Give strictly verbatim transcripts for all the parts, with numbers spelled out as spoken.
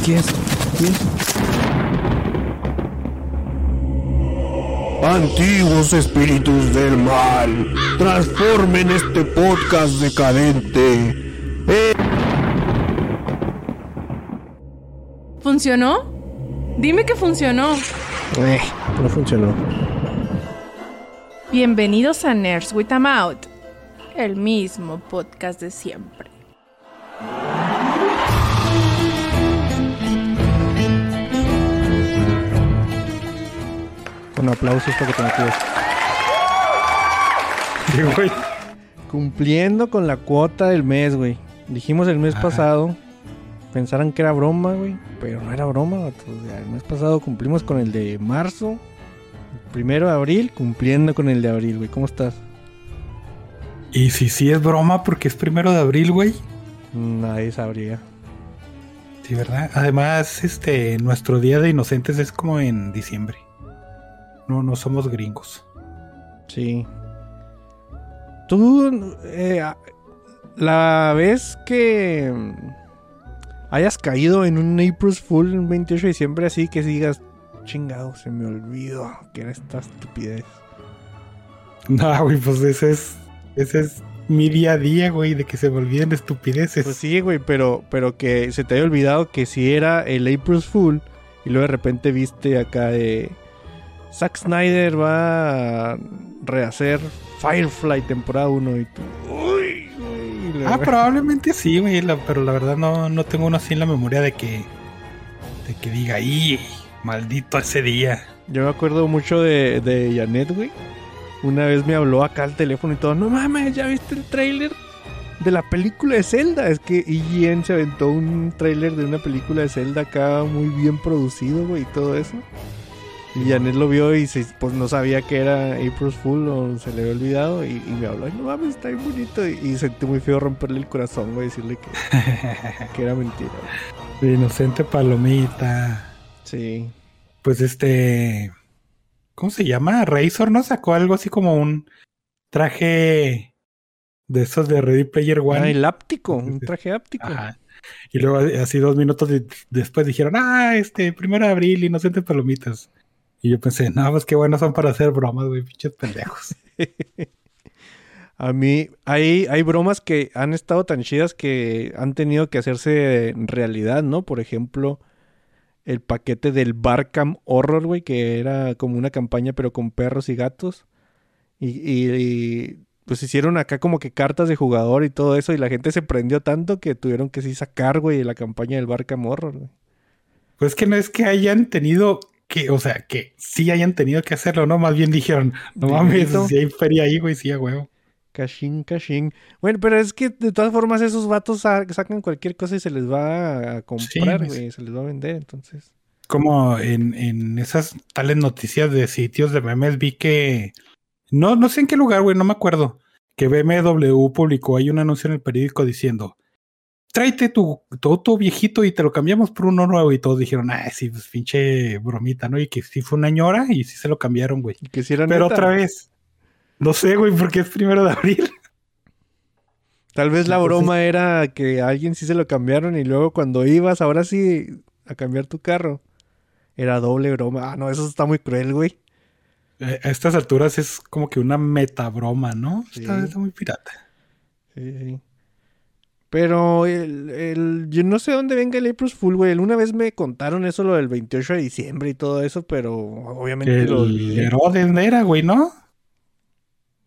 Aquí es, aquí es. Antiguos espíritus del mal, transformen este podcast decadente. Eh. ¿Funcionó? Dime que funcionó. Eh, no funcionó. Bienvenidos a Nerds With A Mouth, el mismo podcast de siempre. Un aplauso para que te metas. Sí, güey. Cumpliendo con la cuota del mes, güey. Dijimos el mes Ajá. pasado, pensaran que era broma, güey, pero no era broma. O sea, el mes pasado cumplimos con el de marzo, el primero de abril, cumpliendo con el de abril, güey. ¿Cómo estás? Y si sí es broma porque es primero de abril, güey. Nadie sabría. Sí, ¿verdad? Además, este, nuestro día de inocentes es como en diciembre. No, no somos gringos. Sí. Tú, eh, la vez que hayas caído en un April's Fool el veintiocho de diciembre, así que sigas, chingado, se me olvidó que era esta estupidez. Nah, güey, pues ese es, ese es mi día a día, güey, de que se me olviden estupideces. Pues sí, güey, pero, pero que se te haya olvidado que si era el April's Fool y luego de repente viste acá de... Zack Snyder va a rehacer Firefly temporada uno y tú... Uy, uy, ah, probablemente sí, güey, la, pero la verdad no, no tengo uno así en la memoria de que de que diga, ¡y! Maldito ese día. Yo me acuerdo mucho de, de Janet, güey. Una vez me habló acá al teléfono y todo, no mames, ¿ya viste el tráiler de la película de Zelda? Es que E G N se aventó un tráiler de una película de Zelda acá muy bien producido, güey, y todo eso. Y Janet lo vio y se, pues no sabía que era April's Fool o se le había olvidado. Y, y me habló, ay, no mames, está bien bonito. Y, y sentí muy feo romperle el corazón, güey, decirle que, que era mentira. Güey. Inocente palomita. Sí. Pues este... ¿Cómo se llama? Razor, ¿no? Sacó algo así como un traje de esos de Ready Player One. Ah, el áptico, un traje áptico. Ajá. Y luego así dos minutos de, después dijeron, ah, este, primero de abril, inocentes palomitas. Y yo pensé, no, pues qué buenos son para hacer bromas, güey, pinches pendejos. A mí, hay, hay bromas que han estado tan chidas que han tenido que hacerse realidad, ¿no? Por ejemplo, el paquete del Barcamp Horror, güey, que era como una campaña, pero con perros y gatos. Y, y, y pues hicieron acá como que cartas de jugador y todo eso, y la gente se prendió tanto que tuvieron que sí sacar, güey, la campaña del Barcamp Horror, güey. Pues que no es que hayan tenido... Que, o sea, que sí hayan tenido que hacerlo, ¿no? Más bien dijeron, no mames, si hay feria ahí, güey, sí, a huevo. Cachín, cachín. Bueno, pero es que de todas formas esos vatos sacan cualquier cosa y se les va a comprar, sí, güey, es... se les va a vender, entonces. Como en, en esas tales noticias de sitios de memes vi que... No, no sé en qué lugar, güey, no me acuerdo. Que B M W publicó, hay un anuncio en el periódico diciendo... Tráete tu, tu auto viejito y te lo cambiamos por uno nuevo. Y todos dijeron, ah, sí, pues pinche bromita, ¿no? Y que sí fue una ñora y sí se lo cambiaron, güey. Que sí era Pero neta. Otra vez, no sé, güey, porque es primero de abril. Tal vez la Entonces, broma era que a alguien sí se lo cambiaron y luego cuando ibas, ahora sí, a cambiar tu carro. Era doble broma. Ah, no, eso está muy cruel, güey. A estas alturas es como que una metabroma, ¿no? Sí. Está, está muy pirata. Sí, sí. Pero el, el, yo no sé dónde venga el April's Fool, güey. Una vez me contaron eso, lo del veintiocho de diciembre y todo eso, pero obviamente... El, lo olvidé. Herodien era, güey, ¿no?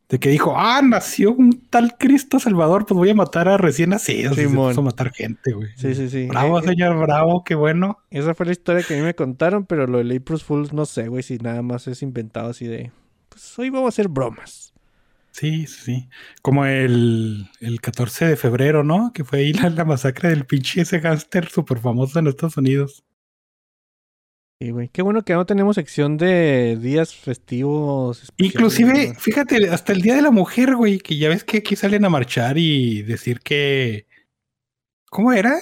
De que dijo, ah, nació un tal Cristo Salvador, pues voy a matar a recién nacidos. Sí, vamos a matar gente, güey. Sí, sí, sí. Bravo, eh, señor, eh, bravo, qué bueno. Esa fue la historia que a mí me contaron, pero lo del April's Fool, no sé, güey, si nada más es inventado así de... Pues hoy vamos a hacer bromas. Sí, sí, como el, el catorce de febrero, ¿no? Que fue ahí la, la masacre del pinche ese gángster súper famoso en Estados Unidos. Sí, güey, qué bueno que no tenemos sección de días festivos. Inclusive, ¿no? Fíjate, hasta el Día de la Mujer, güey, que ya ves que aquí salen a marchar y decir que... ¿Cómo era?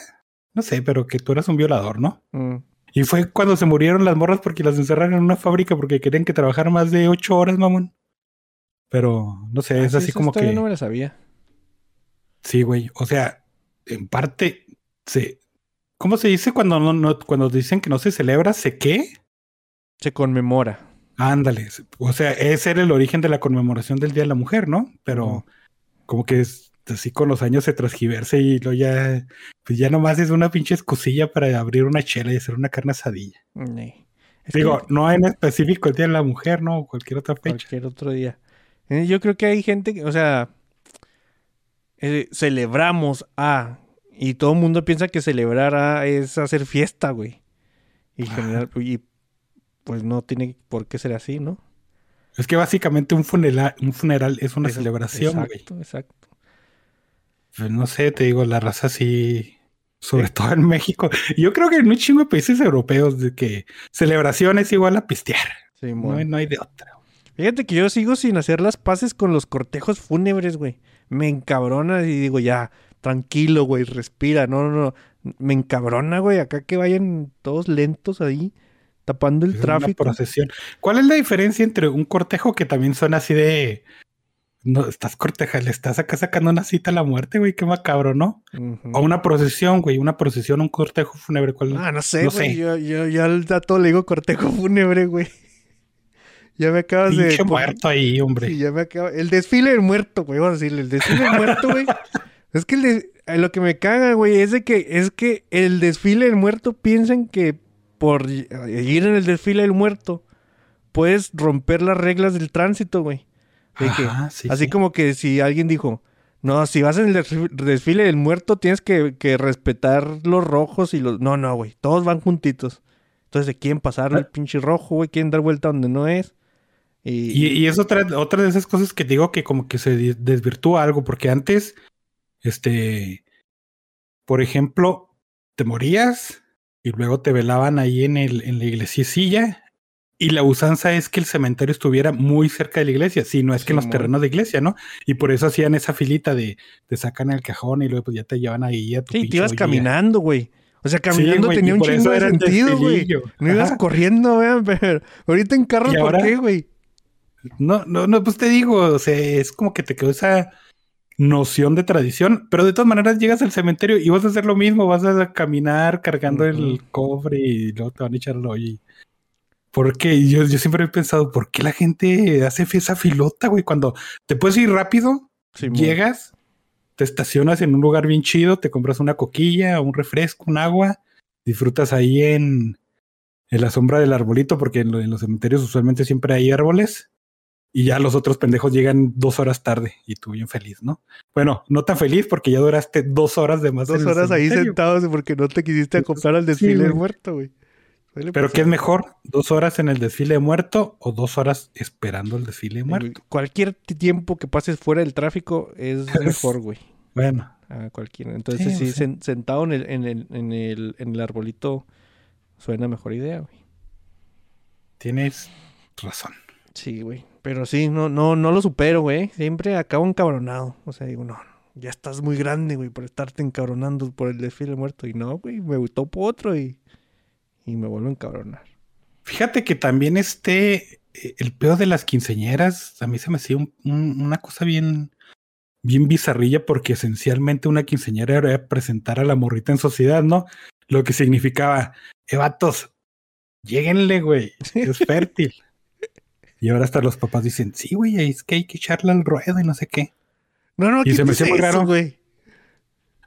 No sé, pero que tú eras un violador, ¿no? Mm. Y fue cuando se murieron las morras porque las encerraron en una fábrica porque querían que trabajaran más de ocho horas, mamón. Pero, no sé, ah, es así eso como que... no me la sabía. Sí, güey. O sea, en parte, se ¿Cómo se dice cuando no, no cuando dicen que no se celebra? ¿Se qué? Se conmemora. Ándale. O sea, ese era el origen de la conmemoración del Día de la Mujer, ¿no? Pero uh-huh. como que es así, con los años se transgiversa y lo ya... Pues ya nomás es una pinche excusilla para abrir una chela y hacer una carne asadilla. Uh-huh. Digo, que... no en específico el Día de la Mujer, ¿no? O cualquier otra fecha. Cualquier otro día. Yo creo que hay gente que, o sea... Eh, celebramos a... Y todo el mundo piensa que celebrar a es hacer fiesta, güey. Y general... Ah. Y, pues no tiene por qué ser así, ¿no? Es que básicamente un funeral, un funeral es una exacto, celebración, güey. Exacto, wey. exacto. Pues no sé, te digo, la raza sí... Sobre sí. todo en México. Yo creo que en un chingo de países europeos de que celebración es igual a pistear. Sí, no, no hay de otra. Fíjate que yo sigo sin hacer las paces con los cortejos fúnebres, güey. Me encabrona y digo, ya, tranquilo, güey, respira. No, no, no. Me encabrona, güey. Acá que vayan todos lentos ahí, tapando el es tráfico. Una procesión. ¿Cuál es la diferencia entre un cortejo que también son así de... No, estás cortejando, le estás acá sacando una cita a la muerte, güey, qué macabro, ¿no? Uh-huh. O una procesión, güey, una procesión, un cortejo fúnebre, ¿cuál? Ah, no sé, no güey, sé. Yo, yo, yo al dato le digo cortejo fúnebre, güey. Ya me acabas Pinche de... Pinche muerto ahí, hombre. Sí, ya me acabas... El desfile del muerto, güey, vamos a decirle, el desfile del muerto, güey. Es que el de... lo que me caga, güey, es de que, es que el desfile del muerto piensan que por ir en el desfile del muerto puedes romper las reglas del tránsito, güey. Que, Ajá, sí, así sí. como que si alguien dijo, no, si vas en el desfile del muerto tienes que, que respetar los rojos y los... No, no, güey, todos van juntitos. Entonces se quieren pasar el pinche rojo, güey, quieren dar vuelta donde no es. Y, y, y es otra, otra de esas cosas que digo que como que se desvirtúa algo, porque antes, este, por ejemplo, te morías y luego te velaban ahí en, el, en la iglesilla. Y la usanza es que el cementerio estuviera muy cerca de la iglesia, si no es sí, que en los muy... terrenos de iglesia, ¿no? Y por eso hacían esa filita de te sacan el cajón y luego pues ya te llevan ahí a tu pinche. Sí, te ibas olla. caminando, güey. O sea, caminando sí, güey, tenía un chingo de sentido, güey. No ibas corriendo, vean, pero ahorita en carro, ahora, ¿por qué, güey? No, no, no, pues te digo, o sea, es como que te quedó esa noción de tradición, pero de todas maneras llegas al cementerio y vas a hacer lo mismo, vas a caminar cargando uh-huh. el cofre y luego te van a echar el hoyo. Porque yo, yo siempre he pensado, ¿por qué la gente hace esa filota, güey? Cuando te puedes ir rápido, sí, llegas, te estacionas en un lugar bien chido, te compras una coquilla, un refresco, un agua, disfrutas ahí en, en la sombra del arbolito, porque en, lo, en los cementerios usualmente siempre hay árboles, y ya los otros pendejos llegan dos horas tarde, y tú bien feliz, ¿no? Bueno, no tan feliz, porque ya duraste dos horas de más. Dos horas ahí sentados porque no te quisiste acoplar al desfile sí, del muerto, güey. Pero ¿qué es mejor? ¿Dos horas en el desfile de muerto o dos horas esperando el desfile de muerto? Cualquier tiempo que pases fuera del tráfico es mejor, güey. Bueno. Ah, cualquiera. Entonces, sí, sí, sí. sentado en el, en el, en el, en el arbolito suena mejor idea, güey. Tienes razón. Sí, güey. Pero sí, no, no, no lo supero, güey. Siempre acabo encabronado. O sea, digo, no, ya estás muy grande, güey, por estarte encabronando por el desfile de muerto. Y no, güey, me topo otro y... Y me vuelvo a encabronar. Fíjate que también este... El pedo de las quinceañeras... A mí se me hacía un, un, una cosa bien... Bien bizarrilla... Porque esencialmente una quinceañera era presentar a la morrita en sociedad, ¿no? Lo que significaba... Eh, vatos... Lléguenle, güey. Es fértil. Y ahora hasta los papás dicen... Sí, güey, es que hay que echarle al ruedo y no sé qué. No, no, y se me hacía muy raro, güey.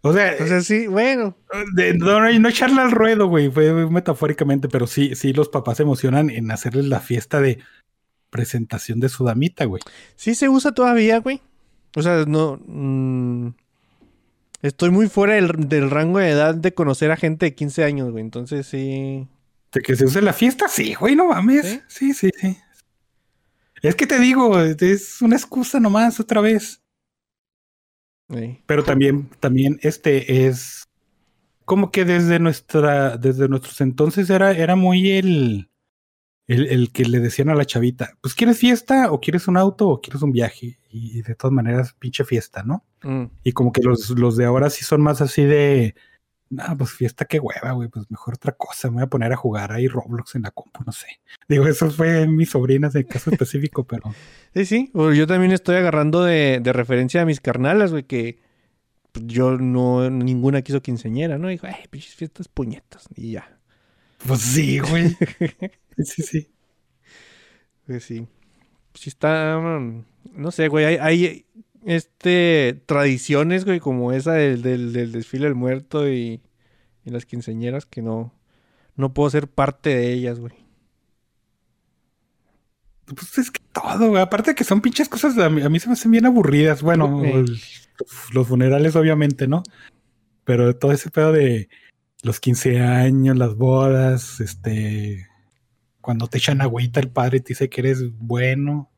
O sea, o sea, sí, bueno. De, no, no, no echarla al ruedo, güey, fue metafóricamente, pero sí, sí los papás se emocionan en hacerles la fiesta de presentación de su damita, güey. Sí se usa todavía, güey. O sea, no... Mmm, estoy muy fuera del, del rango de edad de conocer a gente de quince años, güey, entonces sí... De que se use la fiesta, sí, güey, no mames. Sí, sí, sí. sí. Es que te digo, es una excusa nomás, otra vez. Sí. Pero también, también este es como que desde nuestra, desde nuestros entonces era, era muy el, el, el que le decían a la chavita, pues ¿quieres fiesta o quieres un auto o quieres un viaje? Y, y de todas maneras, pinche fiesta, ¿no? Mm. Y como que los, los de ahora sí son más así de, no, pues fiesta qué hueva, güey, pues mejor otra cosa, me voy a poner a jugar ahí Roblox en la compu, no sé. Digo, eso fue mis sobrinas en caso específico, pero... Sí, sí, yo también estoy agarrando de, de referencia a mis carnalas, güey, que yo no, ninguna quiso quinceañera, ¿no? Y dijo, ay, pinches fiestas puñetas, y ya. Pues sí, güey. sí, sí. Pues sí. Sí está, no sé, güey, hay, hay este, tradiciones, güey, como esa del, del, del desfile del muerto y, y las quinceañeras que no, no puedo ser parte de ellas, güey. Pues es que todo, güey, aparte de que son pinches cosas, a mí, a mí se me hacen bien aburridas, bueno, okay. el, los funerales obviamente, ¿no? Pero todo ese pedo de los quince años, las bodas, este... cuando te echan agüita el padre te dice que eres bueno.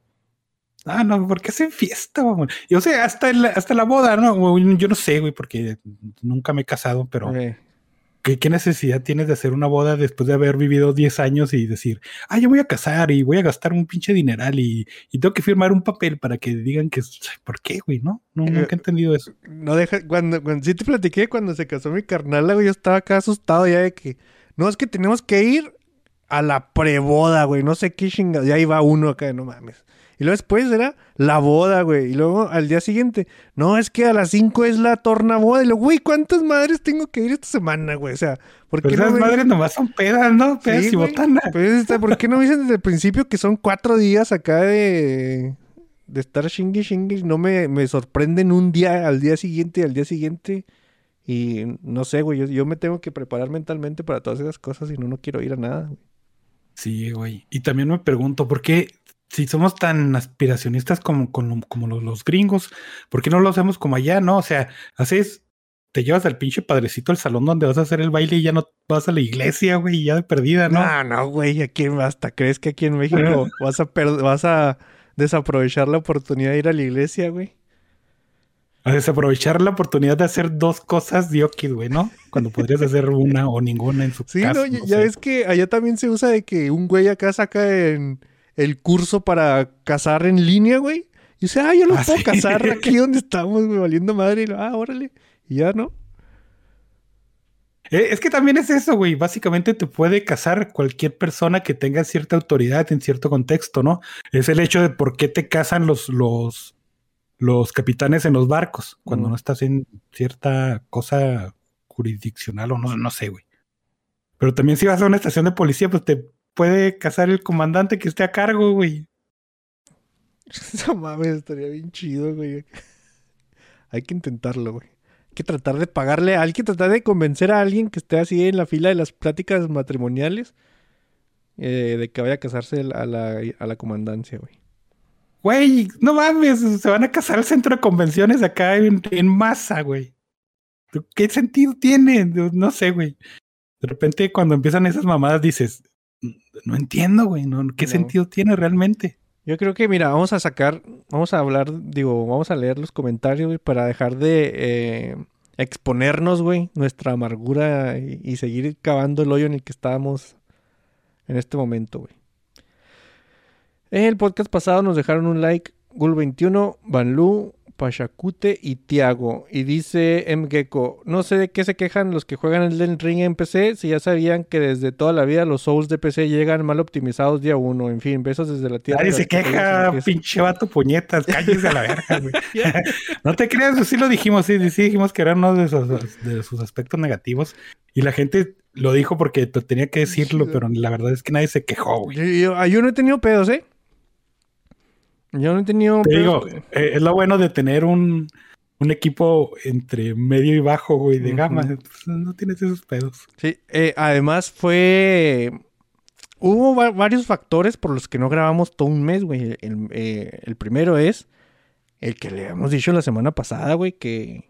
Ah, no, ¿por qué hacen fiesta, vamos? Y o sea, hasta, el, hasta la boda, ¿no? Yo no sé, güey, porque nunca me he casado, pero... Okay. ¿Qué, ¿Qué necesidad tienes de hacer una boda después de haber vivido diez años y decir, ah, yo voy a casar y voy a gastar un pinche dineral y, y tengo que firmar un papel para que digan que... ¿Por qué, güey? No, no eh, nunca he entendido eso. No deja... Cuando, cuando sí te platiqué, cuando se casó mi carnal, güey, yo estaba acá asustado ya de que... No, es que tenemos que ir a la preboda, güey. No sé qué chingada. Ya iba uno acá, no mames. Y luego después era la boda, güey. Y luego al día siguiente, no, es que a las cinco es la tornaboda. Y luego, güey, ¿cuántas madres tengo que ir esta semana, güey? O sea, ¿por qué no? Esas madres nomás son pedas, ¿no? Pedas sí, y güey, botana. Pues, ¿por qué no dicen desde el principio que son cuatro días acá de, de estar chingue chingue? No me, me sorprenden un día al día siguiente y al día siguiente. Y no sé, güey, yo, yo me tengo que preparar mentalmente para todas esas cosas y no, no quiero ir a nada, güey. Sí, güey. Y también me pregunto, ¿por qué...? Si somos tan aspiracionistas como, como, como los, los gringos, ¿por qué no lo hacemos como allá, no? O sea, haces, te llevas al pinche padrecito al salón donde vas a hacer el baile y ya no vas a la iglesia, güey, ya de perdida, ¿no? No, no, güey, aquí hasta crees que aquí en México vas a per- vas a desaprovechar la oportunidad de ir a la iglesia, güey. A desaprovechar la oportunidad de hacer dos cosas diokis, güey, ¿no? Cuando podrías hacer una o ninguna en su sí, casa. Sí, no, no ya sé. Ves que allá también se usa de que un güey acá saca en... el curso para casar en línea, güey. Y dice, ah, yo no ah, puedo sí. casar aquí donde estamos, güey, valiendo madre. Y lo, ah, órale. Y ya, ¿no? Eh, es que también es eso, güey. Básicamente te puede casar cualquier persona que tenga cierta autoridad en cierto contexto, ¿no? Es el hecho de por qué te casan los, los, los capitanes en los barcos cuando mm. no estás en cierta cosa jurisdiccional o no, no sé, güey. Pero también si vas a una estación de policía, pues te... puede casar el comandante que esté a cargo, güey. Esa mames, estaría bien chido, güey. Hay que intentarlo, güey. Hay que tratar de pagarle, hay que tratar de convencer a alguien que esté así en la fila de las pláticas matrimoniales eh, de que vaya a casarse a la, a la comandancia, güey. Güey, no mames, se van a casar al centro de convenciones acá en, en masa, güey. ¿Qué sentido tiene? No sé, güey. De repente cuando empiezan esas mamadas dices... No entiendo, güey, no, ¿qué no. sentido tiene realmente? Yo creo que, mira, vamos a sacar, vamos a hablar, digo, vamos a leer los comentarios, güey, para dejar de eh, exponernos, güey, nuestra amargura y, y seguir cavando el hoyo en el que estábamos en este momento, güey. En el podcast pasado nos dejaron un like, Gul veintiuno, Banlu, Pachacute y Tiago. Y dice M. Gecko, no sé de qué se quejan los que juegan Elden Ring en P C, si ya sabían que desde toda la vida los Souls de P C llegan mal optimizados día uno. En fin, besos desde la tierra. Nadie se queja, pinche vato puñetas, cállese a la verga, güey. No te creas, sí lo dijimos, sí, sí dijimos que era uno de sus, de sus aspectos negativos. Y la gente lo dijo porque tenía que decirlo, pero la verdad es que nadie se quejó, güey. Yo, yo, yo no he tenido pedos, ¿eh? Yo no he tenido... Te digo, eh, es lo bueno de tener un, un equipo entre medio y bajo, güey, de uh-huh. gama. Pues no tienes esos pedos. Sí, eh, además fue... Hubo va- varios factores por los que no grabamos todo un mes, güey. El, eh, el primero es el que le habíamos dicho la semana pasada, güey, que...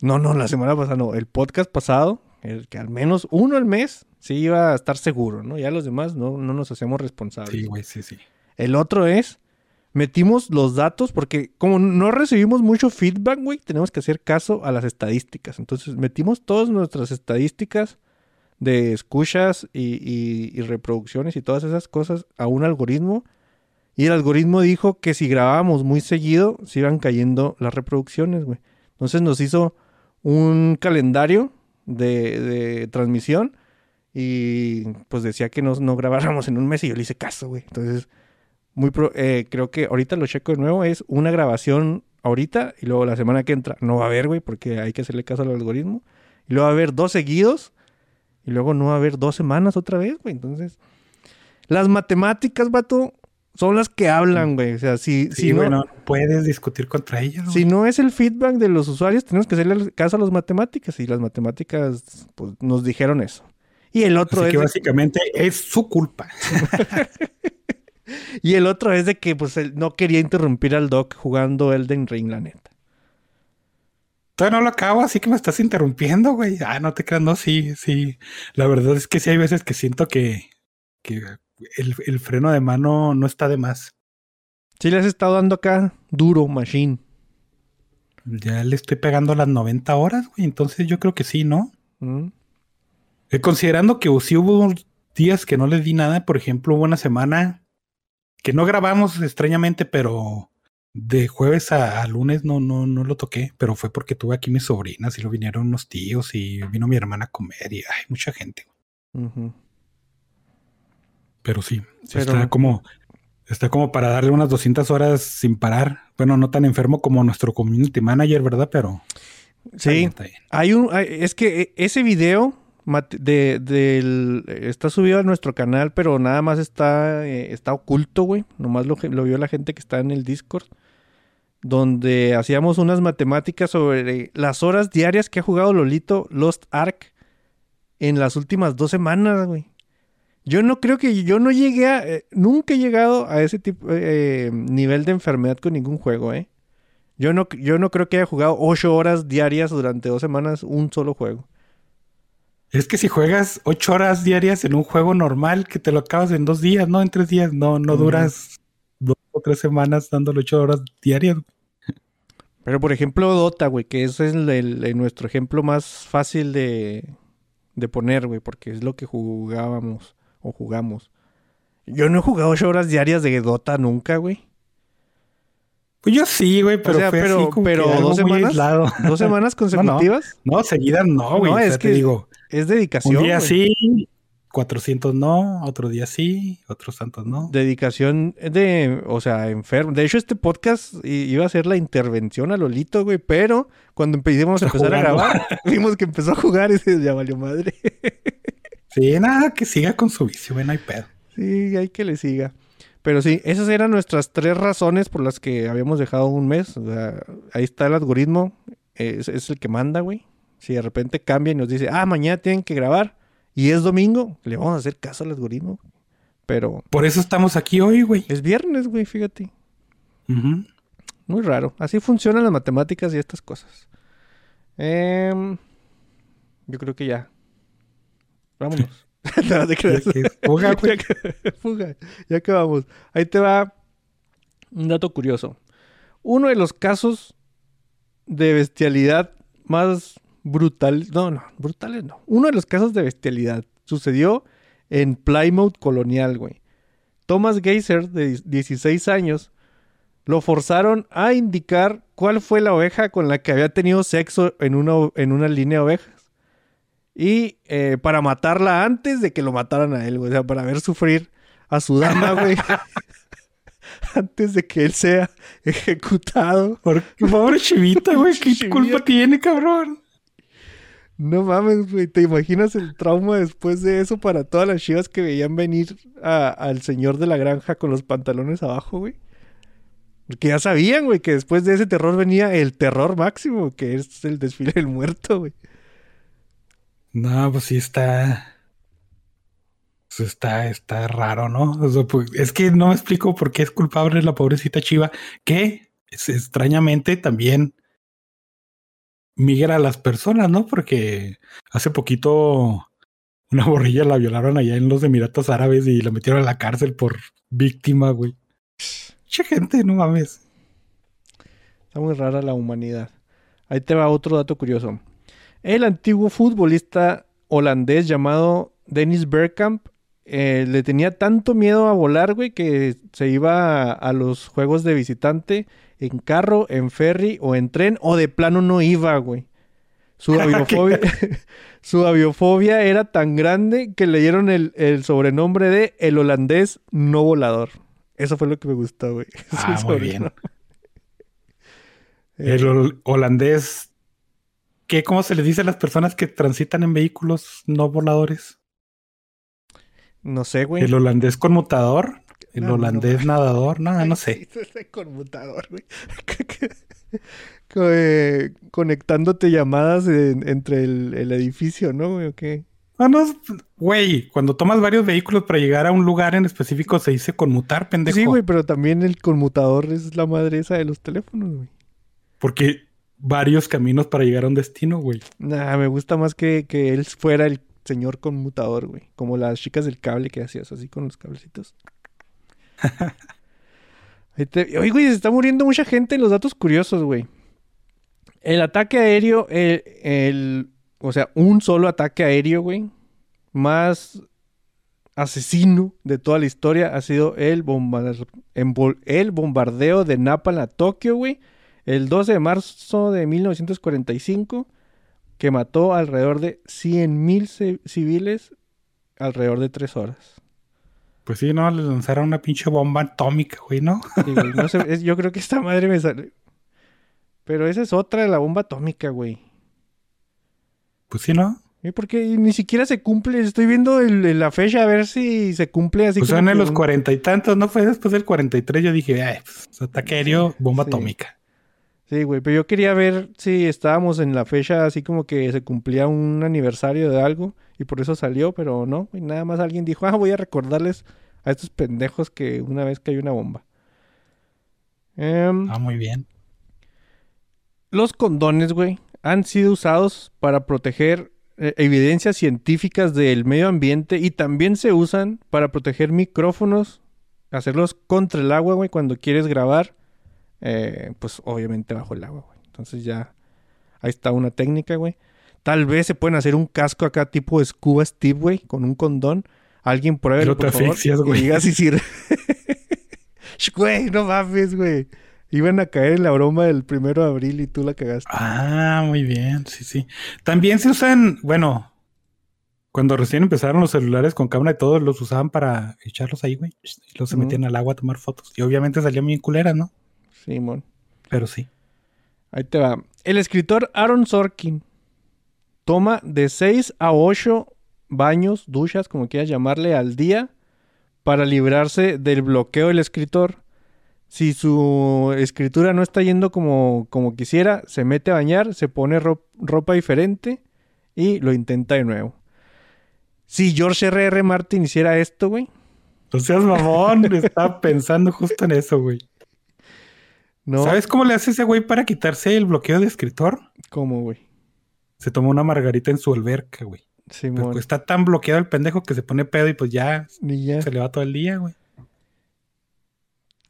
No, no, la semana pasada no. El podcast pasado, el que al menos uno al mes sí iba a estar seguro, ¿no? Ya los demás no, no nos hacemos responsables. Sí, güey, sí, sí. El otro es... Metimos los datos porque como no recibimos mucho feedback, güey, tenemos que hacer caso a las estadísticas. Entonces metimos todas nuestras estadísticas de escuchas y, y, y reproducciones y todas esas cosas a un algoritmo. Y el algoritmo dijo que si grabábamos muy seguido, se iban cayendo las reproducciones, güey. Entonces nos hizo un calendario de, de transmisión y pues decía que nos, no grabáramos en un mes y yo le hice caso, güey. Entonces... Muy pro, eh, creo que ahorita lo checo de nuevo, es una grabación ahorita y luego la semana que entra no va a haber, güey, porque hay que hacerle caso al algoritmo. Y luego va a haber dos seguidos y luego no va a haber dos semanas otra vez, güey. Entonces, las matemáticas, vato, son las que hablan, güey. O sea, si, sí, si no... bueno, puedes discutir contra ellas, güey. Si no es el feedback de los usuarios, tenemos que hacerle caso a las matemáticas. Y las matemáticas, pues, nos dijeron eso. Y el otro Así es... que básicamente de... es su culpa. Y el otro es de que, pues, él no quería interrumpir al Doc jugando Elden Ring, la neta. Todavía no lo acabo, así que me estás interrumpiendo, güey. Ah, no te creas, no, sí, sí. La verdad es que sí hay veces que siento que... que... El, el freno de mano no está de más. Sí le has estado dando acá duro, machine. Ya le estoy pegando las noventa horas, güey. Entonces yo creo que sí, ¿no? Mm. Eh, considerando que sí hubo unos días que no les di nada. Por ejemplo, hubo una semana que no grabamos extrañamente, pero de jueves a, a lunes no, no, no lo toqué. Pero fue porque tuve aquí mis sobrinas y lo vinieron unos tíos y vino mi hermana a comer y hay mucha gente. Uh-huh. Pero sí, Pero... está como está como para darle unas doscientas horas sin parar. Bueno, no tan enfermo como nuestro community manager, ¿verdad? Pero sí, ahí está, ahí. Hay un hay, es que ese video de, de el, está subido a nuestro canal, pero nada más está eh, está oculto, güey. Nomás lo, lo vio la gente que está en el Discord, donde hacíamos unas matemáticas sobre las horas diarias que ha jugado Lolito Lost Ark en las últimas dos semanas, güey. Yo no creo que... Yo no llegué a... Eh, nunca he llegado a ese tipo... Eh, nivel de enfermedad con ningún juego, ¿eh? Yo no, yo no creo que haya jugado ocho horas diarias durante dos semanas un solo juego. Es que si juegas ocho horas diarias en un juego normal, que te lo acabas en dos días, ¿no? En tres días. No, no duras mm. dos o tres semanas dándole ocho horas diarias. Pero, por ejemplo, Dota, güey, que ese es el, el, el, nuestro ejemplo más fácil de, de poner, güey, porque es lo que jugábamos. O jugamos. Yo no he jugado ocho horas diarias de Dota nunca, güey. Pues yo sí, güey, pero o sea, fue pero, así como pero que algo dos semanas, muy aislado. ¿Dos semanas consecutivas? No, no, no seguidas no, güey. No, o sea, es que te digo, es dedicación. Un día güey. Sí, cuatrocientos no, otro día sí, otros tantos no. Dedicación de, o sea, enfermo. De hecho, este podcast iba a ser la intervención a Lolito, güey, pero cuando empezamos a empezar a grabar, vimos que empezó a jugar y se ya valió madre. Sí, nada, que siga con su vicio, güey, no hay pedo. Sí, hay que le siga. Pero sí, esas eran nuestras tres razones por las que habíamos dejado un mes. O sea, ahí está el algoritmo, es, es el que manda, güey. Si de repente cambia y nos dice, ah, mañana tienen que grabar y es domingo, le vamos a hacer caso al algoritmo. Pero... por eso estamos aquí hoy, güey. Es viernes, güey, fíjate. Uh-huh. Muy raro. Así funcionan las matemáticas y estas cosas. Eh, yo creo que ya. Vámonos. No, te creas. Fuga, güey. Fuga. Ya que vamos. Ahí te va un dato curioso. Uno de los casos de bestialidad más brutales... No, no. Brutales no. Uno de los casos de bestialidad sucedió en Plymouth Colonial, güey. Thomas Geiser, de dieciséis años, lo forzaron a indicar cuál fue la oveja con la que había tenido sexo en una, en una línea de ovejas. Y eh, para matarla antes de que lo mataran a él, güey. O sea, para ver sufrir a su dama, güey. Antes de que él sea ejecutado. Por favor, chivita, güey. ¿Qué chivita. Culpa tiene, cabrón? No mames, güey. ¿Te imaginas el trauma después de eso para todas las chivas que veían venir al señor de la granja con los pantalones abajo, güey? Porque ya sabían, güey, que después de ese terror venía el terror máximo, que es el desfile del muerto, güey. No, pues sí está, está, está raro, ¿no? O sea, pues, es que no me explico por qué es culpable la pobrecita chiva, que es, extrañamente también migra a las personas, ¿no? Porque hace poquito una borrilla la violaron allá en los Emiratos Árabes y la metieron a la cárcel por víctima, güey. Mucha gente, no mames. Está muy rara la humanidad. Ahí te va otro dato curioso. El antiguo futbolista holandés llamado Dennis Bergkamp eh, le tenía tanto miedo a volar, güey, que se iba a, a los juegos de visitante en carro, en ferry o en tren, o de plano no iba, güey. Su aviofobia, su aviofobia era tan grande que le dieron el, el sobrenombre de el holandés no volador. Eso fue lo que me gustó, güey. Ah, muy bien. El holandés... ¿Qué, cómo se les dice a las personas que transitan en vehículos no voladores? No sé, güey. ¿El holandés conmutador? ¿El no, holandés no, nadador? No, no sé. Ese conmutador, güey. Eh, conectándote llamadas en, entre el, el edificio, ¿no, güey? ¿O qué? No, no, güey, cuando tomas varios vehículos para llegar a un lugar en específico se dice conmutar, pendejo. Sí, güey, pero también el conmutador es la madre esa de los teléfonos, güey. Porque varios caminos para llegar a un destino, güey. Nah, me gusta más que, que él fuera el señor conmutador, güey. Como las chicas del cable que hacías así con los cablecitos. Oye, güey, se está muriendo mucha gente en los datos curiosos, güey. El ataque aéreo, el, el, o sea, un solo ataque aéreo, güey, más asesino de toda la historia ha sido el, bombar- el bombardeo de Napalm a Tokio, güey, el doce de marzo de mil novecientos cuarenta y cinco, que mató alrededor de cien mil civiles alrededor de tres horas. Pues sí, ¿no? Le lanzaron una pinche bomba atómica, güey, ¿no? Sí, güey, no sé, es, yo creo que esta madre me sale. Pero esa es otra de la bomba atómica, güey. Pues sí, ¿no? ¿Y por qué? Ni siquiera se cumple. Estoy viendo el, el, la fecha a ver si se cumple así. Pues son en los cuarenta y tantos, ¿no? Fue después del cuarenta y tres. Yo dije, ay, pues, ataque aéreo, bomba sí. atómica. Sí, güey, pero yo quería ver si estábamos en la fecha así como que se cumplía un aniversario de algo. Y por eso salió, pero no, güey. Nada más alguien dijo, ah, voy a recordarles a estos pendejos que una vez cayó una bomba. Um, ah, muy bien. Los condones, güey, han sido usados para proteger eh, evidencias científicas del medio ambiente y también se usan para proteger micrófonos, hacerlos contra el agua, güey, cuando quieres grabar, eh, pues obviamente bajo el agua, güey. Entonces ya ahí está una técnica, güey. Tal vez se pueden hacer un casco acá tipo Scuba Steve, güey, con un condón. Alguien pruébelo, por favor. Y diga si sirve. Güey, no mames, güey. Iban a caer en la broma del primero de abril y tú la cagaste. Ah, muy bien. Sí, sí. También se usan... Bueno, cuando recién empezaron los celulares con cámara y todo, los usaban para echarlos ahí, güey. Y luego se uh-huh. metían al agua a tomar fotos. Y obviamente salían bien culeras, ¿no? Sí, mon. Pero sí. Ahí te va. El escritor Aaron Sorkin toma de seis a ocho baños, duchas, como quieras llamarle, al día para librarse del bloqueo del escritor. Si su escritura no está yendo como, como quisiera, se mete a bañar, se pone ro- ropa diferente y lo intenta de nuevo. Si George R. R. Martin hiciera esto, güey. No seas mamón, estaba pensando justo en eso, güey. No. ¿Sabes cómo le hace ese güey para quitarse el bloqueo de escritor? ¿Cómo, güey? Se tomó una margarita en su alberca, güey. Sí, pero pues está tan bloqueado el pendejo que se pone pedo y pues ya, ya se le va todo el día, güey.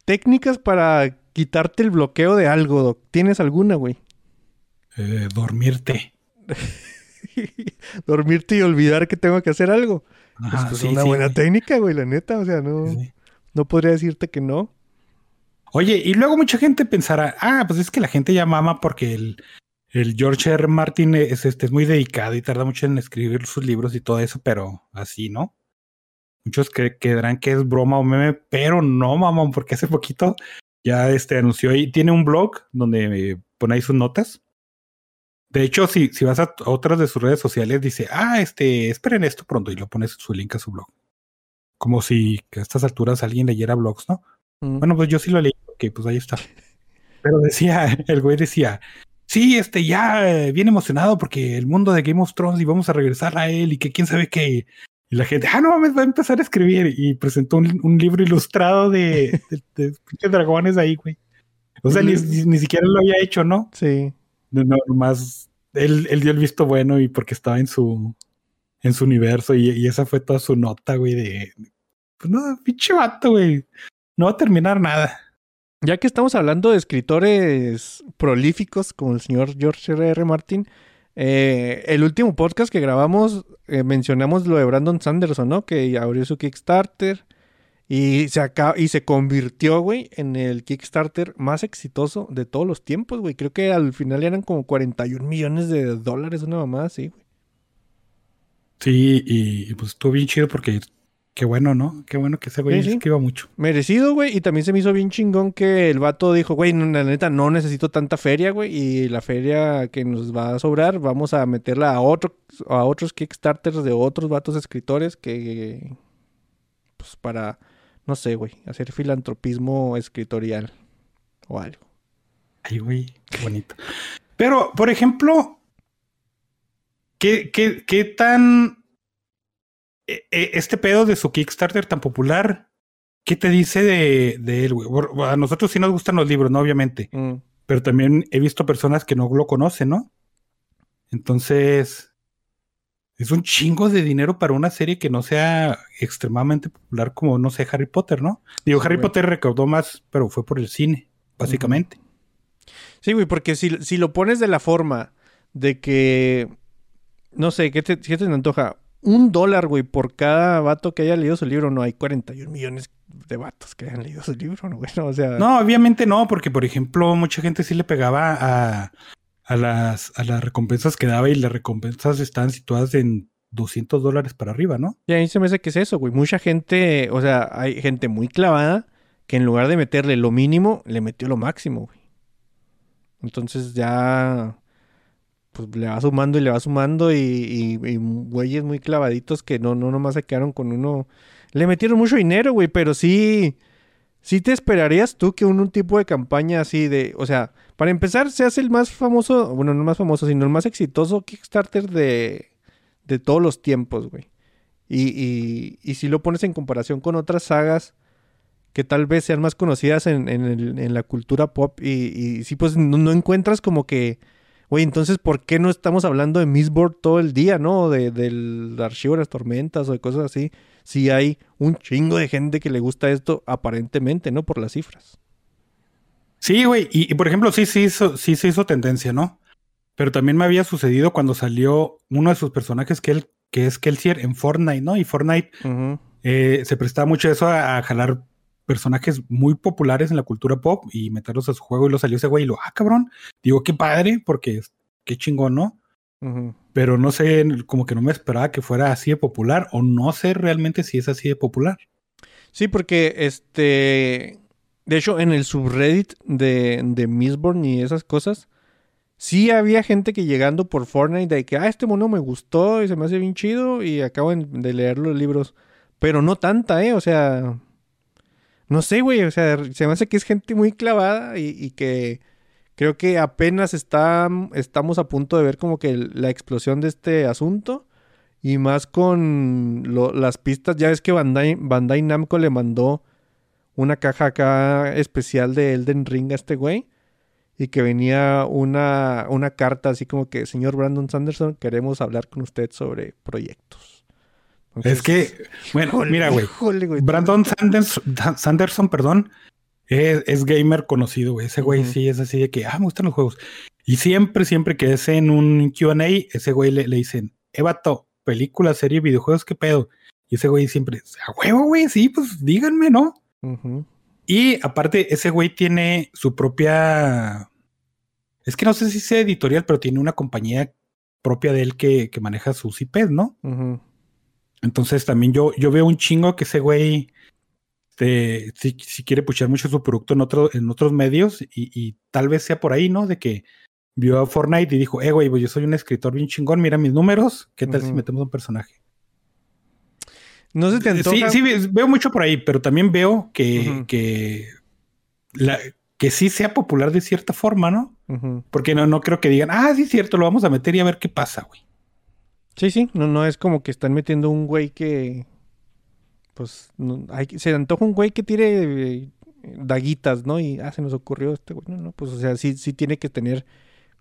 Técnicas para quitarte el bloqueo de algo, Doc. ¿Tienes alguna, güey? Eh, dormirte. Dormirte y olvidar que tengo que hacer algo. Ah, pues, pues, sí, es una sí, buena güey. técnica, güey, la neta. O sea, no, sí. no podría decirte que no. Oye, y luego mucha gente pensará, ah, pues es que la gente ya mama porque el... El George R. R. Martin es, este, es muy dedicado y tarda mucho en escribir sus libros y todo eso, pero así, ¿no? Muchos cre- creerán que es broma o meme, pero no, mamón, porque hace poquito ya este, anunció y tiene un blog donde pone ahí sus notas. De hecho, si, si vas a otras de sus redes sociales, dice, ah, este, esperen esto pronto y lo pones su link a su blog. Como si a estas alturas alguien leyera blogs, ¿no? Mm. Bueno, pues yo sí lo leí, ok, pues ahí está. Pero decía, el güey decía... Sí, este, ya eh, bien emocionado porque el mundo de Game of Thrones y vamos a regresar a él y que quién sabe qué. Y la gente, ah, no mames, va a empezar a escribir. Y presentó un, un libro ilustrado de, de, de dragones ahí, güey. O sea, ni, ni siquiera lo había hecho, ¿no? Sí. No, nomás él, él dio el visto bueno y porque estaba en su en su universo y, y esa fue toda su nota, güey, de... Pues no, pinche vato, güey. No va a terminar nada. Ya que estamos hablando de escritores prolíficos como el señor George R. R. Martin, eh, el último podcast que grabamos eh, mencionamos lo de Brandon Sanderson, ¿no? Que abrió su Kickstarter y se, acaba, y se convirtió, güey, en el Kickstarter más exitoso de todos los tiempos, güey. Creo que al final eran como cuarenta y un millones de dólares, una mamada así, güey. Sí, y, y pues estuvo bien chido porque Qué bueno, ¿no? Qué bueno que ese güey sí, sí. esquiva mucho. Merecido, güey. Y también se me hizo bien chingón que el vato dijo, güey, no, la neta, no necesito tanta feria, güey. Y la feria que nos va a sobrar, vamos a meterla a, otro, a otros Kickstarters de otros vatos escritores que... Pues para, no sé, güey, hacer filantropismo escritorial o algo. Ay, güey, qué bonito. Pero, por ejemplo, ¿qué, qué, qué tan... Este pedo de su Kickstarter tan popular, ¿qué te dice de, de él, güey? A nosotros sí nos gustan los libros, ¿no? Obviamente. Mm. Pero también he visto personas que no lo conocen, ¿no? Entonces, es un chingo de dinero para una serie que no sea extremadamente popular como, no sé, Harry Potter, ¿no? Digo, sí, Harry güey. Potter recaudó más, pero fue por el cine, básicamente. Mm-hmm. Sí, güey, porque si, si lo pones de la forma de que, no sé, ¿qué te, qué te antoja? Un dólar, güey, por cada vato que haya leído su libro. No, hay cuarenta y un millones de vatos que hayan leído su libro, ¿no, güey? No, o sea... No, obviamente no, porque, por ejemplo, mucha gente sí le pegaba a, a, las, a las recompensas que daba y las recompensas estaban situadas en doscientos dólares para arriba, ¿no? Y a mí se me hace que es eso, güey. Mucha gente, o sea, hay gente muy clavada que en lugar de meterle lo mínimo, le metió lo máximo, güey. Entonces ya... pues le va sumando y le va sumando y, y, y güeyes muy clavaditos que no, no nomás se quedaron con uno. Le metieron mucho dinero, güey, pero sí, sí te esperarías tú que un, un tipo de campaña así de... O sea, para empezar, se hace el más famoso, bueno, no el más famoso, sino el más exitoso Kickstarter de, de todos los tiempos, güey. Y, y, y si lo pones en comparación con otras sagas que tal vez sean más conocidas en, en, el, en la cultura pop y, y sí, pues no, no encuentras como que... Güey, entonces, ¿por qué no estamos hablando de Mistborn todo el día, no? De, del archivo de las tormentas o de cosas así. Si hay un chingo de gente que le gusta esto, aparentemente, ¿no? Por las cifras. Sí, güey. Y, y, por ejemplo, sí se hizo, sí se hizo tendencia, ¿no? Pero también me había sucedido cuando salió uno de sus personajes, que, él, que es Kelsier, en Fortnite, ¿no? Y Fortnite uh-huh. eh, se prestaba mucho eso a, a jalar personajes muy populares en la cultura pop y meterlos a su juego, y lo salió ese güey y lo, ah, cabrón, digo, qué padre, porque qué chingón, ¿no? Uh-huh. Pero no sé, como que no me esperaba que fuera así de popular, o no sé realmente si es así de popular. Sí, porque, este, de hecho, en el subreddit de, de Mistborn y esas cosas, sí había gente que llegando por Fortnite de que, ah, este mono me gustó y se me hace bien chido y acabo de leer los libros, pero no tanta, ¿eh? O sea... No sé, güey, o sea, se me hace que es gente muy clavada y, y que creo que apenas está, estamos a punto de ver como que la explosión de este asunto y más con lo, las pistas. Ya ves que Bandai, Bandai Namco le mandó una caja acá especial de Elden Ring a este güey y que venía una, una carta así como que, señor Brandon Sanderson, queremos hablar con usted sobre proyectos. Entonces, es que, bueno, jole, mira, güey, jole, güey. Brandon Sanders, Sanderson, perdón, es, es gamer conocido, güey. Ese güey uh-huh. sí es así de que, ah, me gustan los juegos. Y siempre, siempre que es en un Q and A, ese güey le, le dicen, eh, vato, película, serie, videojuegos, ¿qué pedo? Y ese güey siempre, a huevo, güey, sí, pues díganme, ¿no? Uh-huh. Y aparte, ese güey tiene su propia... Es que no sé si sea editorial, pero tiene una compañía propia de él que, que maneja sus I Pes, ¿no? Ajá. Uh-huh. Entonces también yo, yo veo un chingo que ese güey te, si, si quiere puchar mucho su producto en, otro, en otros medios y, y tal vez sea por ahí, ¿no? De que vio a Fortnite y dijo, eh, güey, yo soy un escritor bien chingón, mira mis números, ¿qué tal uh-huh. si metemos un personaje? No se te antoja. Sí, sí, veo mucho por ahí, pero también veo que, uh-huh. que, la, que sí sea popular de cierta forma, ¿no? Uh-huh. Porque no, no creo que digan, ah, sí es cierto, lo vamos a meter y a ver qué pasa, güey. Sí, sí, no, no es como que están metiendo un güey que, pues, no, hay, se antoja un güey que tire eh, daguitas, ¿no? Y, ah, se nos ocurrió este güey, no, no, pues, o sea, sí, sí tiene que tener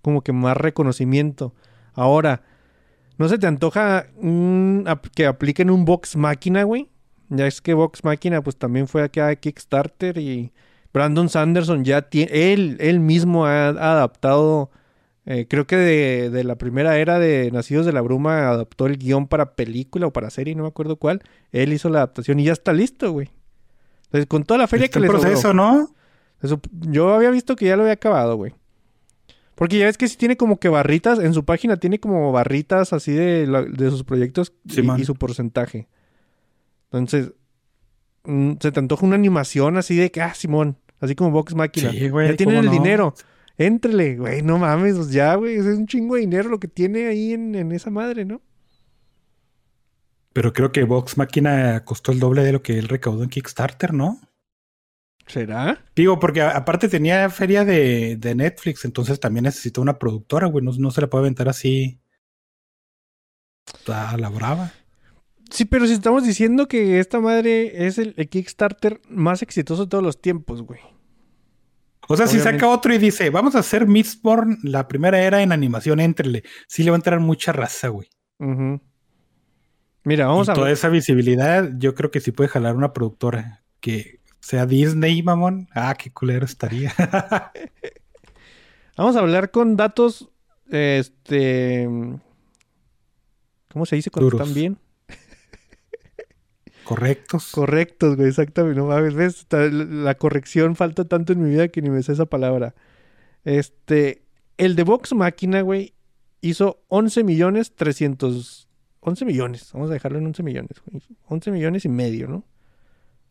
como que más reconocimiento. Ahora, ¿no se te antoja un, a, que apliquen un Vox Machina, güey? Ya es que Vox Machina, pues, también fue acá a Kickstarter y Brandon Sanderson ya tiene, él, él mismo ha, ha adaptado... Eh, creo que de, de la primera era de Nacidos de la Bruma adaptó el guión para película o para serie, no me acuerdo cuál. Él hizo la adaptación y ya está listo, güey. Entonces, con toda la feria que le sobró. ¿Está el proceso, no? Eso, yo había visto que ya lo había acabado, güey. Porque ya ves que sí tiene como que barritas, en su página tiene como barritas así de, la, de sus proyectos sí, y, y su porcentaje. Entonces, se te antoja una animación así de que, ah, Simón, así como Vox Machina. Sí, güey, ya tienen el no? dinero. Éntrele, güey, no mames, pues ya, güey, es un chingo de dinero lo que tiene ahí en, en esa madre, ¿no? Pero creo que Vox Machina costó el doble de lo que él recaudó en Kickstarter, ¿no? ¿Será? Digo, porque a, aparte tenía feria de, de Netflix, entonces también necesitó una productora, güey, no, no se la puede aventar así a la brava. Sí, pero si estamos diciendo que esta madre es el, el Kickstarter más exitoso de todos los tiempos, güey. O sea, obviamente, si saca otro y dice, vamos a hacer Mistborn, la primera era en animación, éntrele. Sí le va a entrar mucha raza, güey. Ajá. Uh-huh. Mira, vamos y a toda ver. Esa visibilidad, yo creo que sí puede jalar una productora. Que sea Disney, mamón. Ah, qué culero estaría. Vamos a hablar con datos, este... ¿Cómo se dice cuando duros. Están bien? Correctos. Correctos, güey, exactamente. No mames, ves, la corrección falta tanto en mi vida que ni me sé esa palabra. Este, el de Vox Machina, güey, hizo once millones trescientos... once millones, vamos a dejarlo en once millones, güey. once millones y medio, ¿no?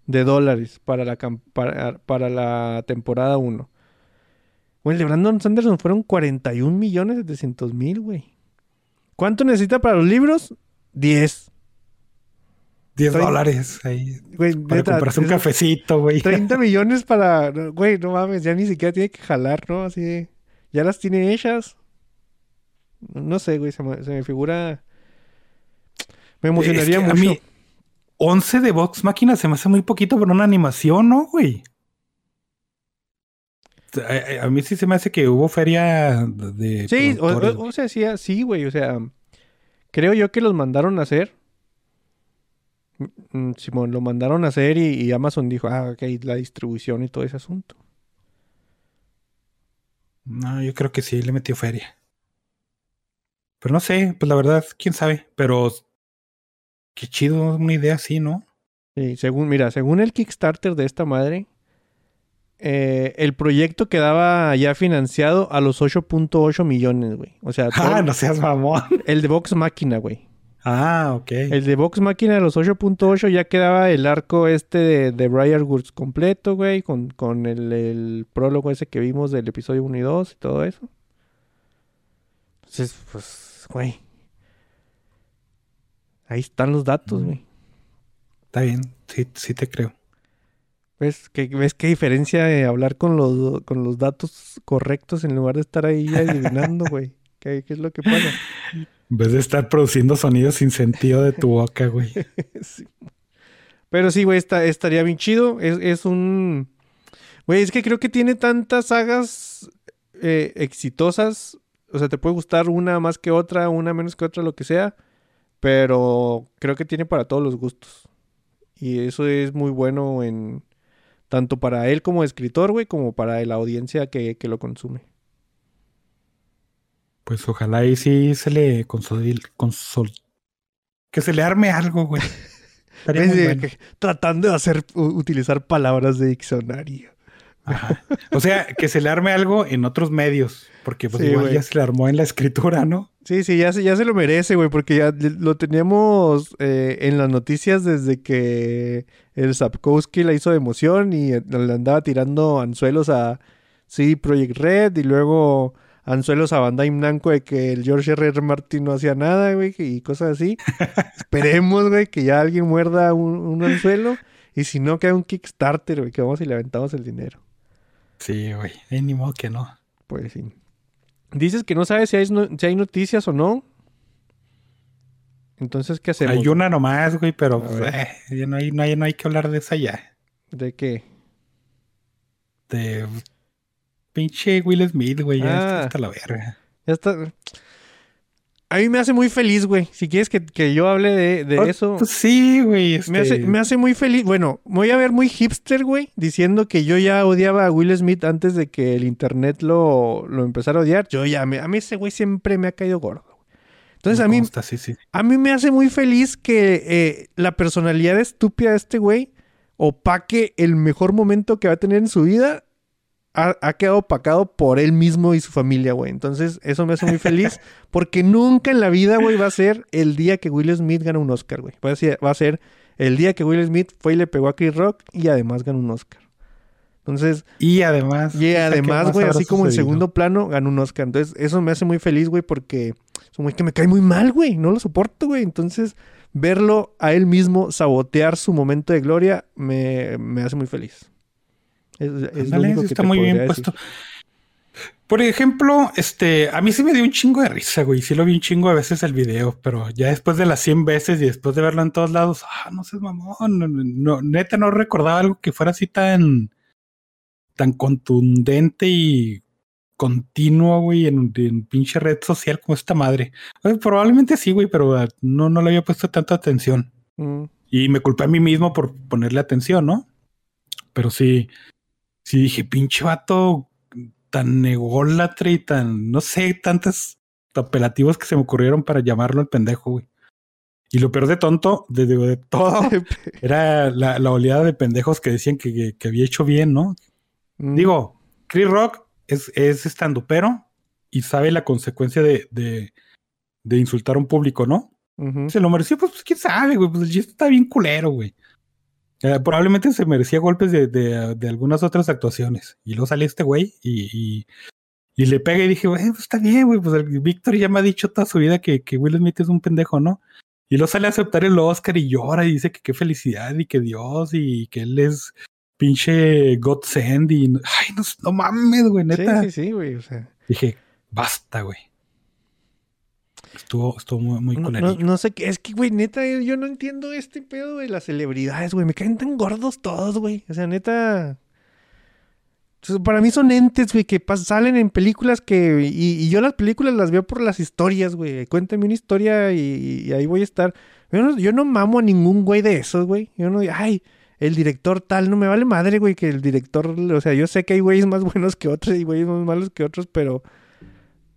De dólares para la, camp- para, para la temporada uno. Güey, el de Brandon Sanderson fueron cuarenta y un millones setecientos mil, güey. ¿Cuánto necesita para los libros? diez. diez dólares ahí. Güey, para neta, comprarse un cafecito, güey. treinta millones para... Güey, no mames, ya ni siquiera tiene que jalar, ¿no? Así de... Ya las tiene ellas. No sé, güey, se me, se me figura... Me emocionaría es que mucho. A mí, once de Vox Machina se me hace muy poquito para una animación, ¿no, güey? A, a mí sí se me hace que hubo feria de... Sí, o, o, o sea, sí, sí, güey. O sea, creo yo que los mandaron a hacer. Simón, lo mandaron a hacer y, y Amazon dijo, ah, ok, la distribución y todo ese asunto. No, yo creo que sí, le metió feria. Pero no sé, pues la verdad, quién sabe, pero... Qué chido, una idea así, ¿no? Sí, según, mira, según el Kickstarter de esta madre, eh, el proyecto quedaba ya financiado a los ocho punto ocho millones, güey. O sea, todo, ah, no seas mamón. El de Vox Machina, güey. Ah, ok. El de Vox Machina a los ocho punto ocho ya quedaba el arco este de, de Briarwoods completo, güey, con, con el, el prólogo ese que vimos del episodio uno y dos y todo eso. Entonces, pues, güey. Ahí están los datos, güey. Mm. Está bien, sí, sí te creo. ¿Ves qué, ves qué diferencia de hablar con los, con los datos correctos en lugar de estar ahí adivinando, güey? ¿Qué, ¿Qué es lo que pasa? En vez de estar produciendo sonidos sin sentido de tu boca, güey. Sí. Pero sí, güey, está, estaría bien chido. Es, es un... Güey, es que creo que tiene tantas sagas eh, exitosas. O sea, te puede gustar una más que otra, una menos que otra, lo que sea. Pero creo que tiene para todos los gustos. Y eso es muy bueno en tanto para él como escritor, güey, como para la audiencia que, que lo consume. Pues ojalá y sí se le consol... consol... que se le arme algo, güey. Estaría muy bueno. Tratando de hacer utilizar palabras de diccionario. Ajá. O sea, que se le arme algo en otros medios. Porque pues sí, igual wey. Ya se le armó en la escritura, ¿no? Sí, sí, ya se, ya se lo merece, güey, porque ya lo teníamos eh, en las noticias desde que el Sapkowski la hizo de emoción y le andaba tirando anzuelos a C D Projekt Red y luego anzuelos a Bandai Namco de que el George R. R. Martin no hacía nada, güey, y cosas así. Esperemos, güey, que ya alguien muerda un, un anzuelo y si no, que haga un Kickstarter, güey, que vamos y le aventamos el dinero. Sí, güey, eh, ni modo que no. Pues sí. Dices que no sabes si hay, no, si hay noticias o no. Entonces, ¿qué hacemos? Hay una nomás, güey, pero eh, ya no, hay, no, hay, no hay que hablar de esa ya. ¿De qué? De pinche Will Smith, güey. Ah, ya está hasta la verga. Ya está. A mí me hace muy feliz, güey. Si quieres que, que yo hable de, de oh, eso. Pues sí, güey. Este... Me, hace, me hace muy feliz. Bueno, me voy a ver muy hipster, güey, diciendo que yo ya odiaba a Will Smith antes de que el internet lo, lo empezara a odiar. Yo ya, me, a mí ese güey siempre me ha caído gordo, güey. Entonces me a mí, consta, sí, sí. a mí me hace muy feliz que eh, la personalidad estúpida de este güey opaque el mejor momento que va a tener en su vida. Ha, ha quedado opacado por él mismo y su familia, güey. Entonces, eso me hace muy feliz. Porque nunca en la vida, güey, va a ser el día que Will Smith gana un Oscar, güey. Va a ser, va a ser el día que Will Smith fue y le pegó a Chris Rock y además ganó un Oscar. Entonces... Y además... Y además, güey, así como en segundo plano ganó un Oscar. Entonces, eso me hace muy feliz, güey, porque es un güey que me cae muy mal, güey. No lo soporto, güey. Entonces, verlo a él mismo sabotear su momento de gloria me, me hace muy feliz. Es, es Dale, lo único que está te muy bien puesto. Decir. Por ejemplo, este, a mí sí me dio un chingo de risa, güey. Sí lo vi un chingo a veces el video, pero ya después de las cien veces y después de verlo en todos lados, ah, no seas mamón. No, no, neta, no recordaba algo que fuera así tan, tan contundente y continuo, güey, en, en pinche red social como esta madre. Pues, probablemente sí, güey, pero no, no le había puesto tanta atención. Mm. Y me culpé a mí mismo por ponerle atención, ¿no? Pero sí, sí dije, pinche vato... tan ególatra y tan, no sé, tantos apelativos que se me ocurrieron para llamarlo el pendejo, güey. Y lo peor de tonto, de, de, de todo, era la, la oleada de pendejos que decían que, que, que había hecho bien, ¿no? Mm. Digo, Chris Rock es, es estandupero y sabe la consecuencia de, de, de insultar a un público, ¿no? Uh-huh. Se lo mereció, pues, pues, quién sabe, güey, pues el gesto está bien culero, güey. Eh, probablemente se merecía golpes de, de, de algunas otras actuaciones. Y luego salió este güey y, y, y le pega y dije, güey, pues está bien, güey. Pues Víctor ya me ha dicho toda su vida que, que Will Smith es un pendejo, ¿no? Y luego sale a aceptar el Oscar y llora y dice que qué felicidad y que Dios y que él es pinche Godsend y... Ay, no, no mames, güey, neta. Sí, sí, sí, güey, o sea... Dije, basta, güey. Estuvo, estuvo muy, muy no, no, no sé qué, es que, güey, neta, yo no entiendo este pedo de las celebridades, güey. Me caen tan gordos todos, güey. O sea, neta. Para mí son entes, güey, que pas- salen en películas que. Y, y yo las películas las veo por las historias, güey. Cuéntame una historia y, y ahí voy a estar. Yo no, yo no mamo a ningún güey de esos, güey. Yo no digo, ay, el director tal, no me vale madre, güey, que el director. O sea, yo sé que hay güeyes más buenos que otros y güeyes más malos que otros, pero.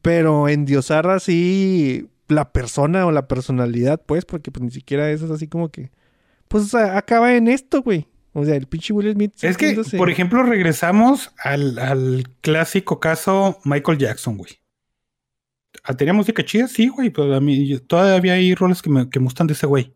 Pero endiosar así la persona o la personalidad, pues, porque pues ni siquiera eso es así como que... Pues a, acaba en esto, güey. O sea, el pinche Will Smith... Es que, por ejemplo, regresamos al, al clásico caso Michael Jackson, güey. ¿Tenía música chida? Sí, güey. Pero a mí yo, todavía hay roles que me, que me gustan de ese güey.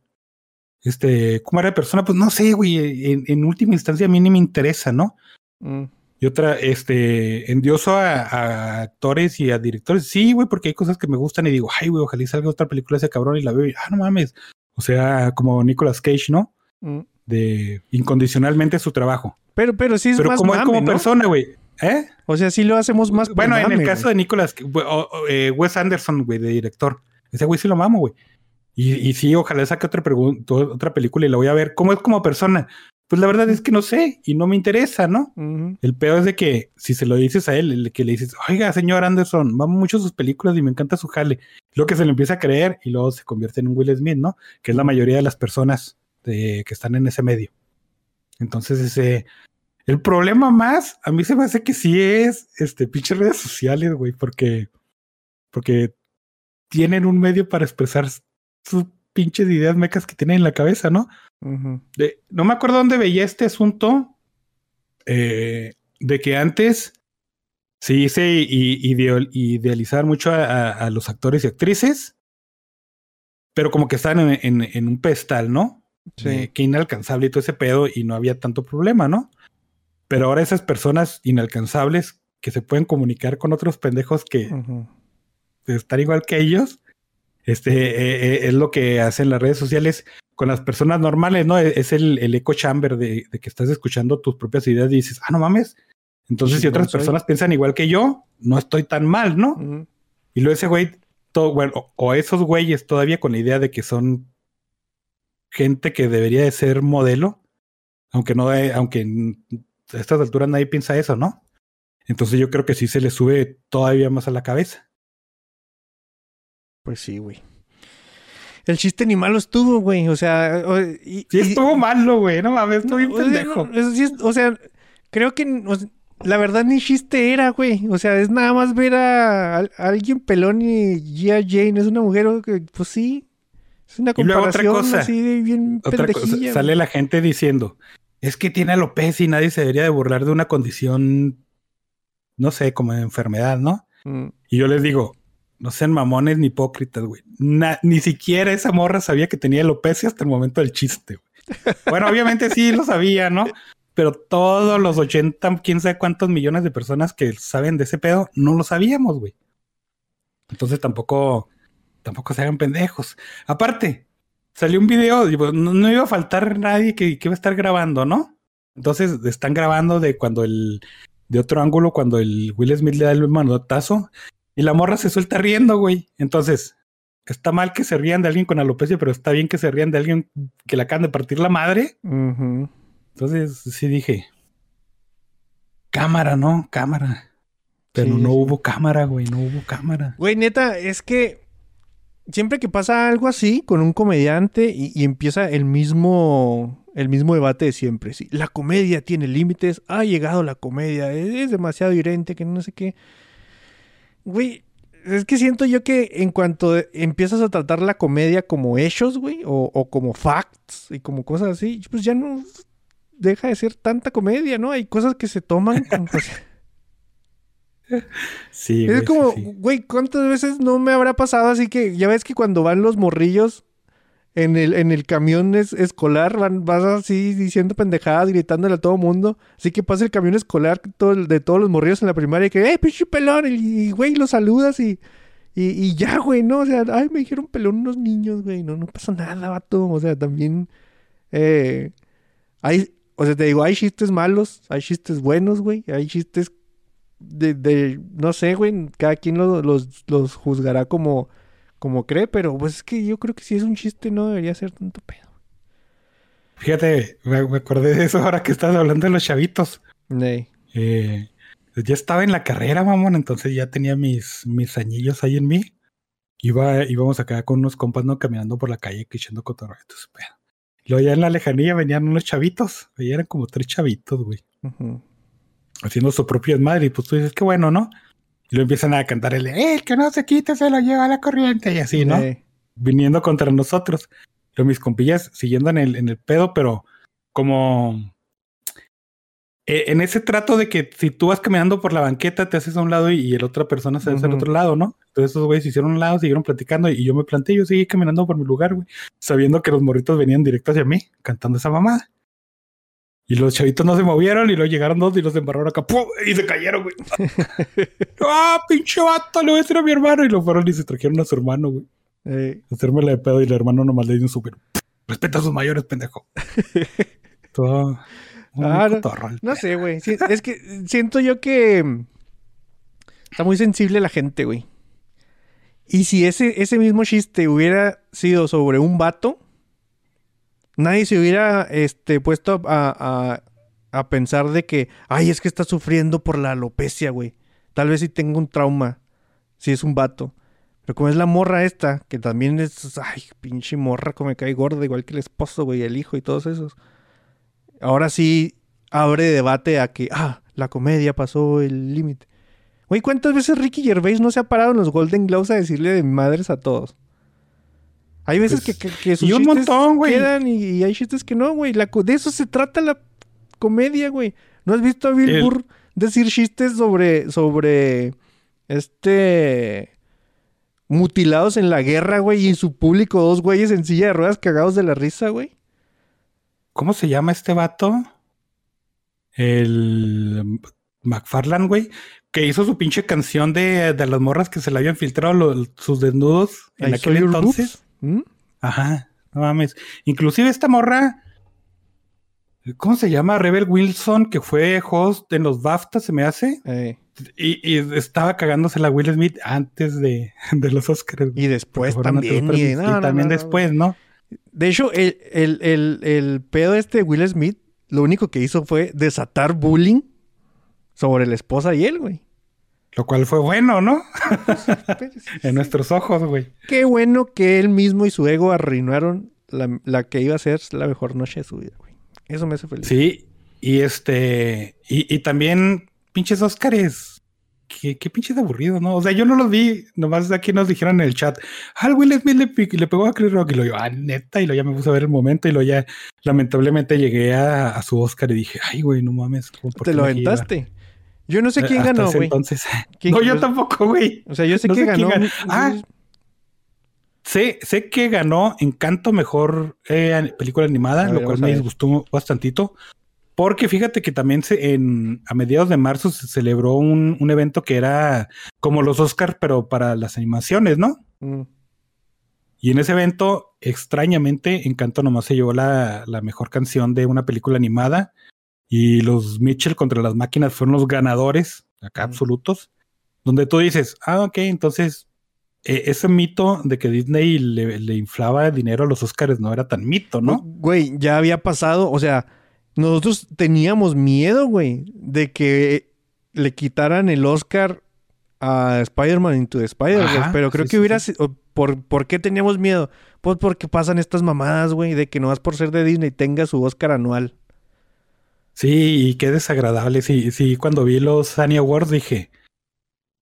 Este, ¿cómo era de persona? Pues no sé, güey. En, en última instancia a mí ni me interesa, ¿no? Mm. Y otra, este, endioso a, a actores y a directores. Sí, güey, porque hay cosas que me gustan y digo, ay, güey, ojalá salga otra película ese cabrón y la veo y, ah, no mames. O sea, como Nicolas Cage, ¿no? Mm. De incondicionalmente su trabajo. Pero, pero sí es pero más como, mame, como ¿no? persona, güey. ¿Eh? O sea, sí lo hacemos más Bueno, mame, en el caso wey. de Nicolas, we, o, o, eh, Wes Anderson, güey, de director. Ese güey sí lo mamo, güey. Y, y sí, ojalá saque otra, pregu- otra película y la voy a ver. ¿Cómo es como persona? Pues la verdad es que no sé y no me interesa, ¿no? Uh-huh. El peor es de que si se lo dices a él, el que le dices, oiga, señor Anderson, vamos mucho a sus películas y me encanta su jale. Lo que se le empieza a creer y luego se convierte en un Will Smith, ¿no? Que es la mayoría de las personas de, que están en ese medio. Entonces, ese... El problema más, a mí se me hace que sí es, este, pinche redes sociales, güey, porque... Porque tienen un medio para expresar su... pinches ideas mecas que tienen en la cabeza, ¿no? Uh-huh. De, no me acuerdo dónde veía este asunto eh, de que antes se hice y, y, idealizar mucho a, a, a los actores y actrices, pero como que estaban en, en, en un pedestal, ¿no? Sí. Eh, que inalcanzable y todo ese pedo y no había tanto problema, ¿no? Pero ahora esas personas inalcanzables que se pueden comunicar con otros pendejos que uh-huh. están igual que ellos... Este eh, eh, es lo que hacen las redes sociales con las personas normales, ¿no? Es el, el eco chamber de, de que estás escuchando tus propias ideas y dices, ah, no mames. Entonces, sí, si otras no personas piensan igual que yo, no estoy tan mal, ¿no? Uh-huh. Y luego ese güey, todo, bueno, o, o esos güeyes todavía con la idea de que son gente que debería de ser modelo, aunque no, eh, aunque a estas alturas nadie piensa eso, ¿no? Entonces yo creo que sí se le sube todavía más a la cabeza. Pues sí, güey. El chiste ni malo estuvo, güey. O sea... O, y, sí estuvo y, malo, güey. No mames, estuvo bien pendejo. No, eso sí es, o sea, creo que... O sea, la verdad ni chiste era, güey. O sea, es nada más ver a, a alguien pelón y Gia Jane es una mujer, que, pues sí. Es una comparación y luego otra cosa, así de bien otra pendejilla. Cosa, sale la gente diciendo, es que tiene alopecia y nadie se debería de burlar de una condición... No sé, como de enfermedad, ¿no? Mm. Y yo les digo... No sean mamones ni hipócritas, güey. Na, ni siquiera esa morra sabía que tenía alopecia hasta el momento del chiste, güey. Bueno, obviamente sí lo sabía, ¿no? Pero todos los ochenta, quién sabe cuántos millones de personas que saben de ese pedo, no lo sabíamos, güey. Entonces tampoco, tampoco se hagan pendejos. Aparte, salió un video, digo, no, no iba a faltar nadie que, que iba a estar grabando, ¿no? Entonces están grabando de cuando el... de otro ángulo, cuando el Will Smith le da el manotazo y la morra se suelta riendo, güey. Entonces, está mal que se rían de alguien con alopecia, pero está bien que se rían de alguien que le acaban de partir la madre. Uh-huh. Entonces, sí dije, cámara, ¿no? Cámara. Pero sí, no hubo cámara, güey, no hubo cámara. Güey, neta, es que siempre que pasa algo así con un comediante y, y empieza el mismo, el mismo debate de siempre, sí, la comedia tiene límites, ha llegado la comedia, es, es demasiado hiriente, que no sé qué. Güey, es que siento yo que en cuanto empiezas a tratar la comedia como hechos, güey, o, o como facts y como cosas así, pues ya no deja de ser tanta comedia, ¿no? Hay cosas que se toman con cosas... Sí, es güey, como, sí, sí. Güey, ¿cuántas veces no me habrá pasado? Así que ya ves que cuando van los morrillos en el, en el camión es, escolar, van, vas así diciendo pendejadas, gritándole a todo mundo. Así que pasa el camión escolar todo, de todos los morrillos en la primaria y que, ¡eh, pinche pelón! Y, y güey, los saludas y, y, y ya, güey, ¿no? O sea, ay, me dijeron pelón unos niños, güey, no, no pasa nada, vato. O sea, también, eh, hay, o sea, te digo, hay chistes malos, hay chistes buenos, güey, hay chistes De, de, no sé, güey, cada quien lo, los, los juzgará como, como cree, pero pues es que yo creo que si es un chiste no debería ser tanto pedo. Fíjate, me, me acordé de eso ahora que estás hablando de los chavitos. Sí. Eh, ya estaba en la carrera, mamón, entonces ya tenía mis, mis añillos ahí en mí. Iba, íbamos acá con unos compas, ¿no? Caminando por la calle, echando cotorretos, pedo. Luego ya en la lejanía venían unos chavitos, ahí eran como tres chavitos, güey. Ajá. Uh-huh. Haciendo su propia madre, y pues tú dices, qué bueno, ¿no? Y luego empiezan a cantar el, eh, el que no se quita se lo lleva a la corriente, y así, ¿no? Sí. Viniendo contra nosotros. Pero mis compillas siguiendo en el, en el pedo, pero como... Eh, en ese trato de que si tú vas caminando por la banqueta, te haces a un lado y, y la otra persona se hace uh-huh. al otro lado, ¿no? Entonces esos güeyes se hicieron a un lado, siguieron platicando, y yo me planté, yo seguí caminando por mi lugar, güey, sabiendo que los morritos venían directo hacia mí, cantando esa mamada. Y los chavitos no se movieron y luego llegaron dos y los embarraron acá. ¡Pum! Y se cayeron, güey. ¡Ah, pinche vato! Le voy a decir a mi hermano. Y lo fueron y se trajeron a su hermano, güey. Eh. Hacerme la de pedo y el hermano nomás le dio un súper. Respeta a sus mayores, pendejo. Todo un ah, cotorro, no, no sé, güey. Sí, es que siento yo que está muy sensible la gente, güey. Y si ese, ese mismo chiste hubiera sido sobre un vato... Nadie se hubiera este, puesto a, a, a pensar de que... Ay, es que está sufriendo por la alopecia, güey. Tal vez sí tenga un trauma. Si es un vato. Pero como es la morra esta, que también es... Ay, pinche morra, como me cae gorda. Igual que el esposo, güey, el hijo y todos esos. Ahora sí abre debate a que... Ah, la comedia pasó el límite. Güey, ¿cuántas veces Ricky Gervais no se ha parado en los Golden Globes a decirle de madres a todos? Hay veces pues, que, que, que sus y un chistes montón, güey, quedan y, y hay chistes que no, güey. La, de eso se trata la comedia, güey. ¿No has visto a Bill el... Burr decir chistes sobre, sobre este mutilados en la guerra, güey? Y en su público dos güeyes en silla de ruedas cagados de la risa, güey. ¿Cómo se llama este vato? El McFarlane, güey. Que hizo su pinche canción de, de las morras que se le habían filtrado los, sus desnudos en aquel entonces. Boobs. ¿Mm? Ajá, no mames. Inclusive esta morra, ¿cómo se llama? Rebel Wilson, que fue host en los BAFTA, se me hace. Eh. Y, y estaba cagándose la Will Smith antes de, de los Oscars. Y después también. Oscars, y, no, y no, también no, no, después, ¿no? De hecho, el, el, el, el pedo este de Will Smith, lo único que hizo fue desatar bullying sobre la esposa y él, güey. Lo cual fue bueno, ¿no? En nuestros ojos, güey. Qué bueno que él mismo y su ego arruinaron la, la que iba a ser la mejor noche de su vida, güey. Eso me hace feliz. Sí, y este... Y, y también pinches Óscares. Qué, qué pinches aburridos, ¿no? O sea, yo no los vi. Nomás aquí nos dijeron en el chat. Ah, el Will Smith le, le pegó a Chris Rock. Y lo yo, ah, neta. Y lo ya me puse a ver el momento. Y lo ya... Lamentablemente llegué a, a su Óscar y dije, ay, güey, no mames. Te lo aventaste. Yo no sé quién hasta ganó, güey. Entonces. ¿Quién no, ganó? Yo tampoco, güey. O sea, yo sé, no que sé ganó. Quién ganó. Ah, Sé, sé que ganó Encanto mejor eh, película animada, ver, lo cual me disgustó bastantito. Porque fíjate que también se, en, a mediados de marzo se celebró un, un evento que era como los Oscar, pero para las animaciones, ¿no? Mm. Y en ese evento, extrañamente, Encanto nomás se llevó la, la mejor canción de una película animada. Y los Mitchell contra las máquinas fueron los ganadores, acá mm. absolutos. Donde tú dices, ah, ok, entonces... Ese mito de que Disney le, le inflaba dinero a los Oscars no era tan mito, ¿no? Güey, ya había pasado. O sea, nosotros teníamos miedo, güey, de que le quitaran el Oscar a Spider-Man Into the Spider-Verse. Pero creo sí, que hubiera... Sí. ¿Por, ¿Por qué teníamos miedo? Pues porque pasan estas mamadas, güey, de que no vas por ser de Disney tenga su Oscar anual. Sí, y qué desagradable. Sí, sí, cuando vi los Annie Awards dije...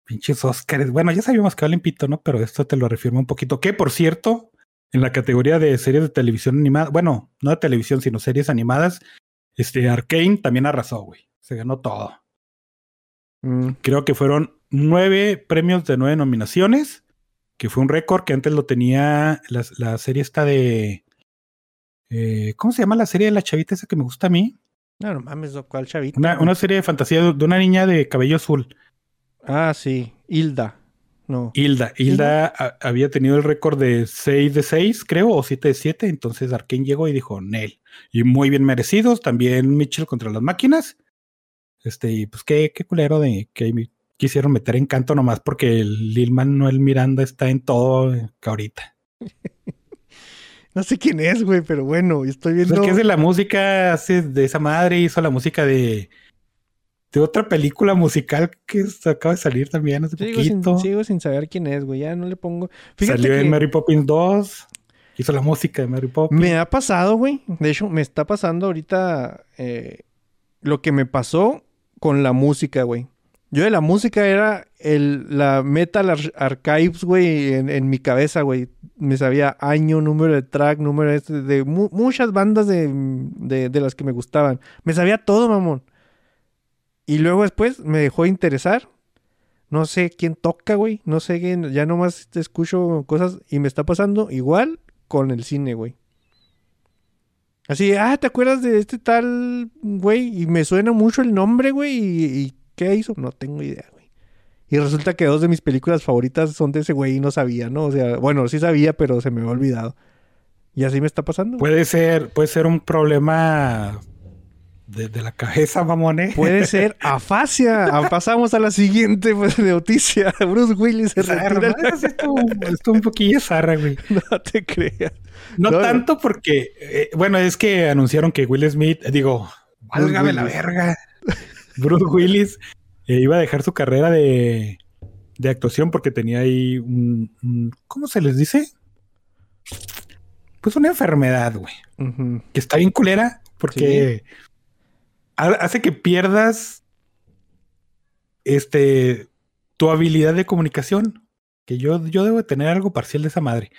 Pinches Oscars. Bueno, ya sabíamos que valen pito, ¿no? Pero esto te lo reafirma un poquito. Que, por cierto, en la categoría de series de televisión animada... Bueno, no de televisión, sino series animadas. Este, Arcane también arrasó, güey. Se ganó todo. Mm. Creo que fueron nueve premios de nueve nominaciones. Que fue un récord que antes lo tenía la, la serie esta de... Eh, ¿Cómo se llama la serie de la chavita esa que me gusta a mí? No, no mames, ¿cuál chavita? Una, una serie de fantasía de, de una niña de cabello azul. Ah, sí. Hilda. No. Hilda. Hilda, Hilda había tenido el récord de seis de seis, creo, o siete de siete. Entonces Arcane llegó y dijo, Nel. Y muy bien merecidos. También Mitchell contra las máquinas. Este, y pues qué, qué culero de que quisieron meter Encanto nomás porque el Lil Manuel Miranda está en todo que ahorita. No sé quién es, güey, pero bueno, estoy viendo... Es que es de la música, hace de esa madre, hizo la música de... De otra película musical que acaba de salir también hace sigo poquito. Sin, sigo sin saber quién es, güey. Ya no le pongo... Fíjate Salió en Mary Poppins dos. Hizo la música de Mary Poppins. Me ha pasado, güey. De hecho, me está pasando ahorita eh, lo que me pasó con la música, güey. Yo de la música era el, la Metal Ar- Archives, güey, en, en mi cabeza, güey. Me sabía año, número de track, número de... de, de mu- muchas bandas de, de, de las que me gustaban. Me sabía todo, mamón. Y luego después me dejó de interesar. No sé quién toca, güey. No sé quién. Ya nomás te escucho cosas. Y me está pasando igual con el cine, güey. Así, ah, ¿te acuerdas de este tal, güey? Y me suena mucho el nombre, güey. ¿Y, y qué hizo? No tengo idea, güey. Y resulta que dos de mis películas favoritas son de ese güey y no sabía, ¿no? O sea, bueno, sí sabía, pero se me había olvidado. Y así me está pasando. Güey. Puede ser, puede ser un problema... De, de la cabeza, mamones. Puede ser afasia. Pasamos a la siguiente pues, noticia. Bruce Willis se retira. Esto es un poquillo zarra, güey. No te creas. No, no tanto no. Porque... Eh, bueno, es que anunciaron que Will Smith... Eh, digo, válgame la verga. Bruce Willis eh, iba a dejar su carrera de, de actuación porque tenía ahí un, un... ¿Cómo se les dice? Pues una enfermedad, güey. Uh-huh. Que está bien culera porque... Sí. Hace que pierdas este tu habilidad de comunicación. Que yo, yo debo tener algo parcial de esa madre.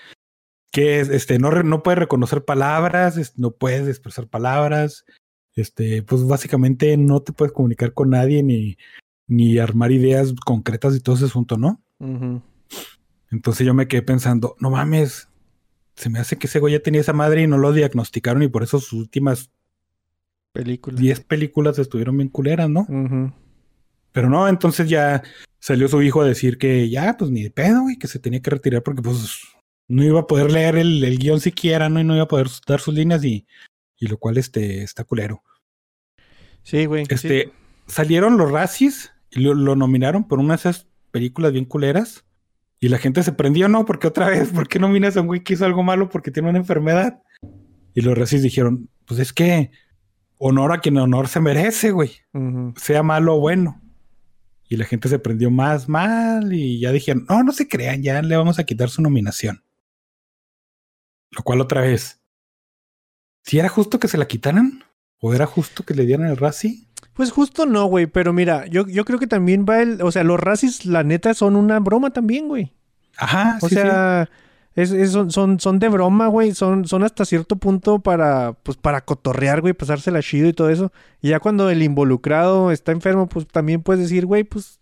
Que es, este, no, re, no puedes reconocer palabras, es, no puedes expresar palabras. Este, pues básicamente no te puedes comunicar con nadie ni, ni armar ideas concretas y todo ese asunto, ¿no? Uh-huh. Entonces yo me quedé pensando, no mames, se me hace que ese güey ya tenía esa madre y no lo diagnosticaron y por eso sus últimas... películas. Diez películas estuvieron bien culeras, ¿no? Uh-huh. Pero no, entonces ya salió su hijo a decir que ya, pues ni de pedo, güey, que se tenía que retirar porque pues no iba a poder leer el, el guión siquiera, ¿no? Y no iba a poder dar sus líneas y, y lo cual este está culero. Sí, güey. Este, sí. Salieron los Razzies y lo, lo nominaron por una de esas películas bien culeras y la gente se prendió, ¿no? Porque otra vez, ¿por qué nominas a un güey que hizo algo malo porque tiene una enfermedad? Y los Razzies dijeron, pues es que... honor a quien honor se merece, güey. Uh-huh. Sea malo o bueno. Y la gente se prendió más mal y ya dijeron, no, no se crean, ya le vamos a quitar su nominación. Lo cual otra vez, ¿si era justo que se la quitaran? ¿O era justo que le dieran el Razzie? Pues justo no, güey, pero mira, yo, yo creo que también va el... O sea, los Razzies, la neta, son una broma también, güey. Ajá, o sí, sea... Sí. Es, es, son, son de broma, güey. Son, son hasta cierto punto para, pues, para cotorrear, güey, pasársela chido y todo eso. Y ya cuando el involucrado está enfermo, pues también puedes decir, güey, pues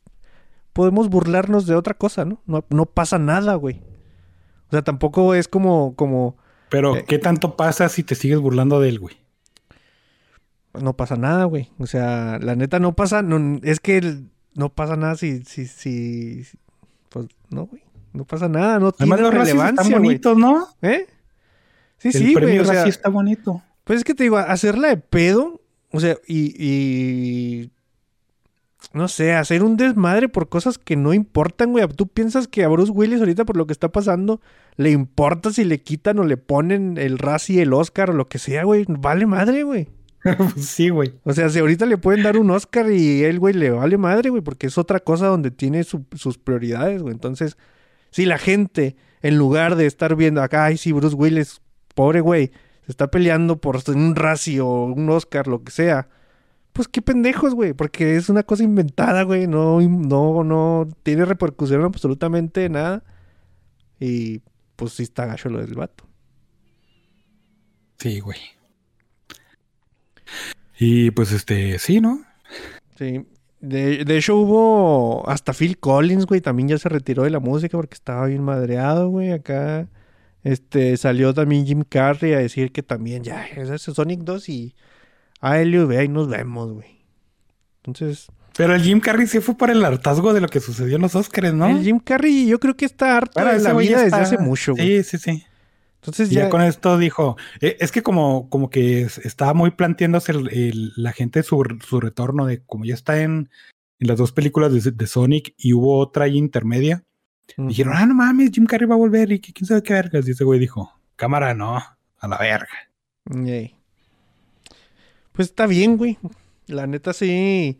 podemos burlarnos de otra cosa, ¿no? No, no pasa nada, güey. O sea, tampoco es como... como Pero, eh, ¿qué tanto pasa si te sigues burlando de él, güey? No pasa nada, güey. O sea, la neta no pasa... No, es que el, no pasa nada si... si, si pues no, güey. No pasa nada. No tiene relevancia, güey. Además, los racistas están bonitos, ¿no? ¿Eh? Sí, el sí, güey. El premio racista está bonito. Pues es que te digo, hacerla de pedo... O sea, y, y... no sé, hacer un desmadre por cosas que no importan, güey. ¿Tú piensas que a Bruce Willis ahorita por lo que está pasando le importa si le quitan o le ponen el Razzie, el Oscar o lo que sea, güey? Vale madre, güey. Sí, güey. O sea, si ahorita le pueden dar un Oscar y él, güey, le vale madre, güey, porque es otra cosa donde tiene su, sus prioridades, güey. Entonces, si la gente, en lugar de estar viendo acá, ay, sí, Bruce Willis, pobre güey, está peleando por un Razzie o un Oscar, lo que sea. Pues qué pendejos, güey. Porque es una cosa inventada, güey. No, no, no tiene repercusión absolutamente de nada. Y pues sí está gacho lo del vato. Sí, güey. Y pues este, sí, ¿no? Sí. De, de hecho hubo hasta Phil Collins, güey. También ya se retiró de la música porque estaba bien madreado, güey. Acá... Este, salió también Jim Carrey a decir que también ya, ese es Sonic dos y A L V ahí nos vemos, güey. Entonces... Pero el Jim Carrey sí fue por el hartazgo de lo que sucedió en los Oscars, ¿no? El Jim Carrey yo creo que está harto Pero de la vida está... desde hace mucho, güey. Sí, sí, sí. Entonces ya... ya con esto dijo... Eh, es que como, como que estaba muy planteándose el, el, la gente su, su retorno de... Como ya está en, en las dos películas de, de Sonic y hubo otra ahí intermedia. Uh-huh. Dijeron, ah, no mames, Jim Carrey va a volver y quién sabe qué vergas. Y ese güey dijo, cámara no, a la verga. Yeah. Pues está bien, güey. La neta sí.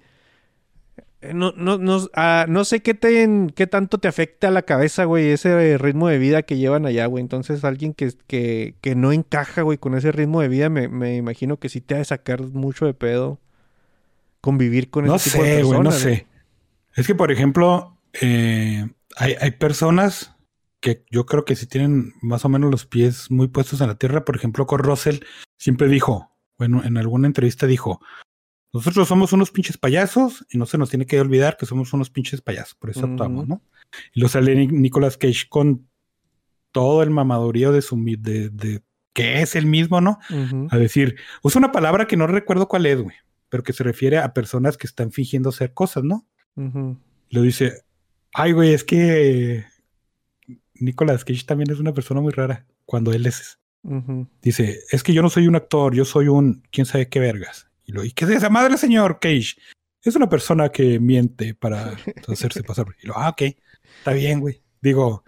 No, no, no, ah, no sé qué, te, qué tanto te afecta a la cabeza, güey, ese ritmo de vida que llevan allá, güey. Entonces alguien que, que, que no encaja, güey, con ese ritmo de vida, me, me imagino que sí te ha de sacar mucho de pedo convivir con no ese sé, tipo de personas. No sé, güey, no sé. Es que, por ejemplo... Eh... Hay, hay personas que yo creo que sí tienen más o menos los pies muy puestos en la tierra. Por ejemplo, Kurt Russell siempre dijo, bueno, en alguna entrevista dijo, nosotros somos unos pinches payasos y no se nos tiene que olvidar que somos unos pinches payasos. Por eso uh-huh. actuamos, ¿no? Y lo sale Nicolas Cage con todo el mamadorío de su... De, de, que es el mismo, ¿no? Uh-huh. A decir, usa una palabra que no recuerdo cuál es, güey, pero que se refiere a personas que están fingiendo ser cosas, ¿no? Uh-huh. Lo dice... Ay, güey, es que Nicolas Cage también es una persona muy rara cuando él es. Uh-huh. Dice, es que yo no soy un actor, yo soy un quién sabe qué vergas. Y lo, ¿y qué es esa madre, señor Cage? Es una persona que miente para hacerse pasar. Y lo, ah, ok, está bien, güey. Digo,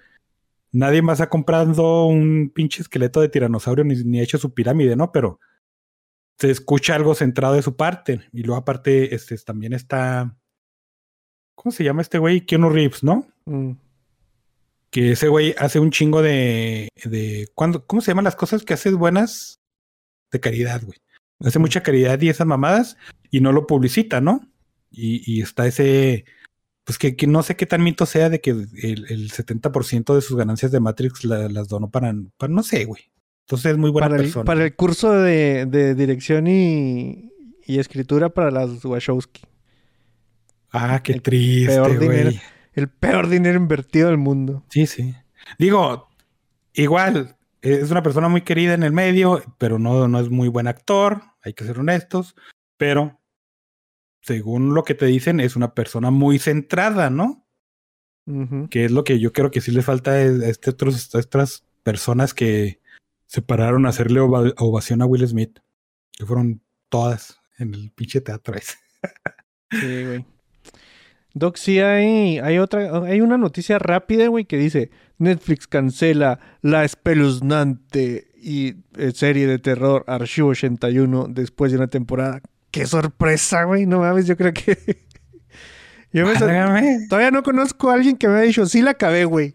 nadie más ha comprado un pinche esqueleto de tiranosaurio ni, ni ha hecho su pirámide, ¿no? Pero se escucha algo centrado de su parte. Y luego, aparte, este también está... ¿Cómo se llama este güey? Keanu Reeves, ¿no? Mm. Que ese güey hace un chingo de... de ¿cuándo, ¿Cómo se llaman las cosas que haces buenas? De caridad, güey. Hace mucha caridad y esas mamadas y no lo publicita, ¿no? Y, y está ese... Pues que, que no sé qué tan mito sea de que el, el setenta por ciento de sus ganancias de Matrix la, las donó para, para... No sé, güey. Entonces es muy buena para persona. El, para el curso de, de dirección y, y escritura para las Wachowski. Ah, qué el triste, güey. El peor dinero invertido del mundo. Sí, sí. Digo, igual, es una persona muy querida en el medio, pero no, no es muy buen actor, hay que ser honestos. Pero, según lo que te dicen, es una persona muy centrada, ¿no? Uh-huh. Que es lo que yo creo que sí le falta a, este otros, a estas personas que se pararon a hacerle ova- ovación a Will Smith. Que fueron todas en el pinche teatro ese. Sí, güey. Doc, sí hay, hay otra, hay una noticia rápida, güey, que dice Netflix cancela la espeluznante y eh, serie de terror Archivo ochenta y uno después de una temporada. ¡Qué sorpresa, güey! No mames, yo creo que... yo me sor... Todavía no conozco a alguien que me haya dicho, sí la acabé, güey.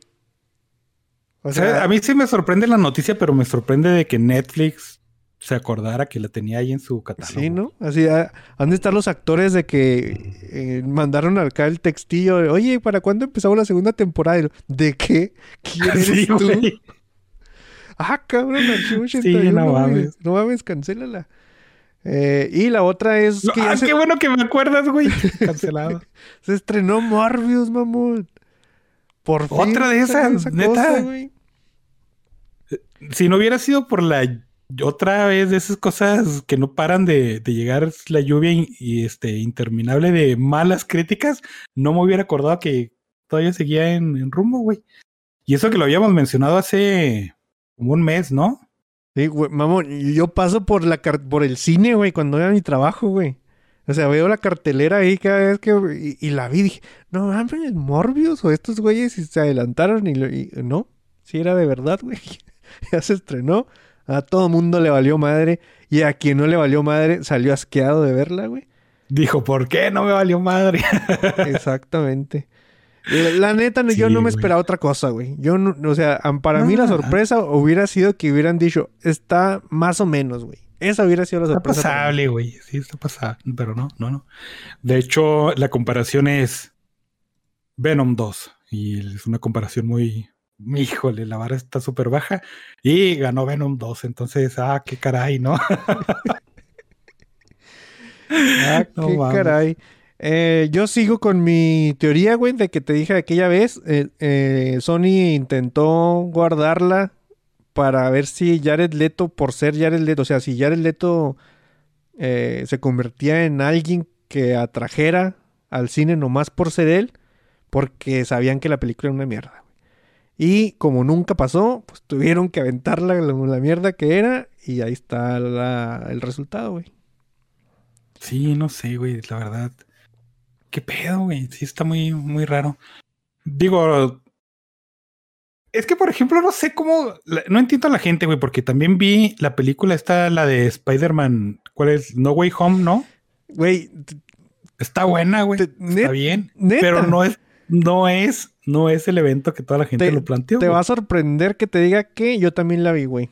O sea, o sea, a mí sí me sorprende la noticia, pero me sorprende de que Netflix se acordara que la tenía ahí en su catálogo. Sí, ¿no? Así, ah, ¿dónde están los actores de que eh, mandaron acá el textillo? De, oye, ¿para cuándo empezamos la segunda temporada? ¿De, ¿de qué? ¿Quién eres sí, tú? Güey. Ah, cabrón, Archivo ochenta y uno. Sí, no mames. No mames, cancélala. Eh, y la otra es... No, que ah, se... qué bueno que me acuerdas, güey. Cancelado. Se estrenó Morbius, mamón. Por fin. Otra de esas, esa neta. Cosa, güey. si no hubiera sido por la otra vez de esas cosas que no paran de, de llegar, la lluvia in, y este interminable de malas críticas, no me hubiera acordado que todavía seguía en, en rumbo, güey. Y eso que lo habíamos mencionado hace como un mes, ¿no? Sí, güey, mamón, yo paso por la car- por el cine, güey, cuando voy a mi trabajo, güey. O sea, veo la cartelera ahí cada vez que... Y, y la vi, dije, no mames, Morbius o estos güeyes y se adelantaron y, lo, y... No, sí era de verdad, güey. Ya se estrenó, a todo mundo le valió madre y a quien no le valió madre salió asqueado de verla, güey. Dijo, ¿por qué no me valió madre? Exactamente. La neta, sí, yo no me esperaba, güey, otra cosa, güey. Yo no, o sea, para ah. mí la sorpresa hubiera sido que hubieran dicho, está más o menos, güey. Esa hubiera sido la sorpresa. Está pasable, güey. Sí, está pasable. Pero no, no, no. De hecho, la comparación es Venom dos. Y es una comparación muy... Híjole, la vara está súper baja. Y ganó Venom dos. Entonces, ah, qué caray, ¿no? ah, no, qué vamos. caray. Eh, yo sigo con mi teoría, güey, de que te dije aquella vez. Eh, eh, Sony intentó guardarla para ver si Jared Leto, por ser Jared Leto, o sea, si Jared Leto eh, se convertía en alguien que atrajera al cine nomás por ser él, porque sabían que la película era una mierda. Y como nunca pasó, pues tuvieron que aventarla la, la mierda que era y ahí está la, el resultado, güey. Sí, no sé, güey, la verdad. ¿Qué pedo, güey? Sí, está muy, muy raro. Digo, es que, por ejemplo, no sé cómo... No entiendo a la gente, güey, porque también vi la película esta, la de Spider-Man. ¿Cuál es? No Way Home, ¿no? Güey. Está buena, güey. Está bien. Neta. Pero no es... No es, no es el evento que toda la gente te, lo planteó. Te, güey, va a sorprender que te diga que yo también la vi, güey.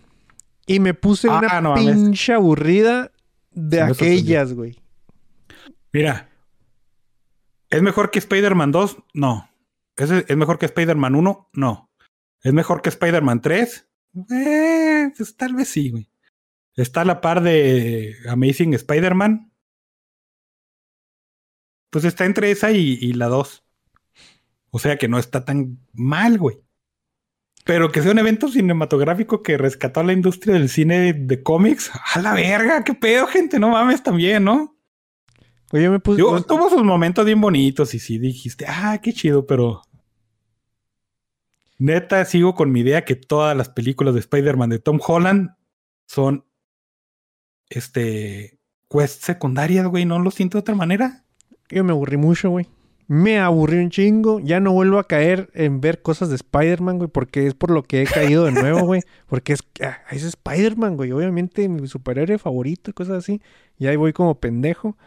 Y me puse ah, una no, pinche aburrida de sí, aquellas, güey. Mira. ¿Es mejor que Spider-Man dos? No. ¿Es, es mejor que Spider-Man uno? No. ¿Es mejor que Spider-Man tres? Eh, pues tal vez sí, güey. ¿Está a la par de Amazing Spider-Man? Pues está entre esa y, y la dos. O sea que no está tan mal, güey. Pero que sea un evento cinematográfico que rescató a la industria del cine de, de cómics. ¡A la verga! ¡Qué pedo, gente! No mames también, ¿no? Oye, me puse... Digo, tuvo sus momentos bien bonitos y sí dijiste, ¡ah, qué chido! Pero... Neta, sigo con mi idea que todas las películas de Spider-Man de Tom Holland son... Este... Quest secundarias, güey. No lo siento de otra manera. Yo me aburrí mucho, güey. Me aburrí un chingo. Ya no vuelvo a caer en ver cosas de Spider-Man, güey, porque es por lo que he caído de nuevo, güey. Porque es, es Spider-Man, güey. Obviamente mi superhéroe favorito y cosas así. Y ahí voy como pendejo.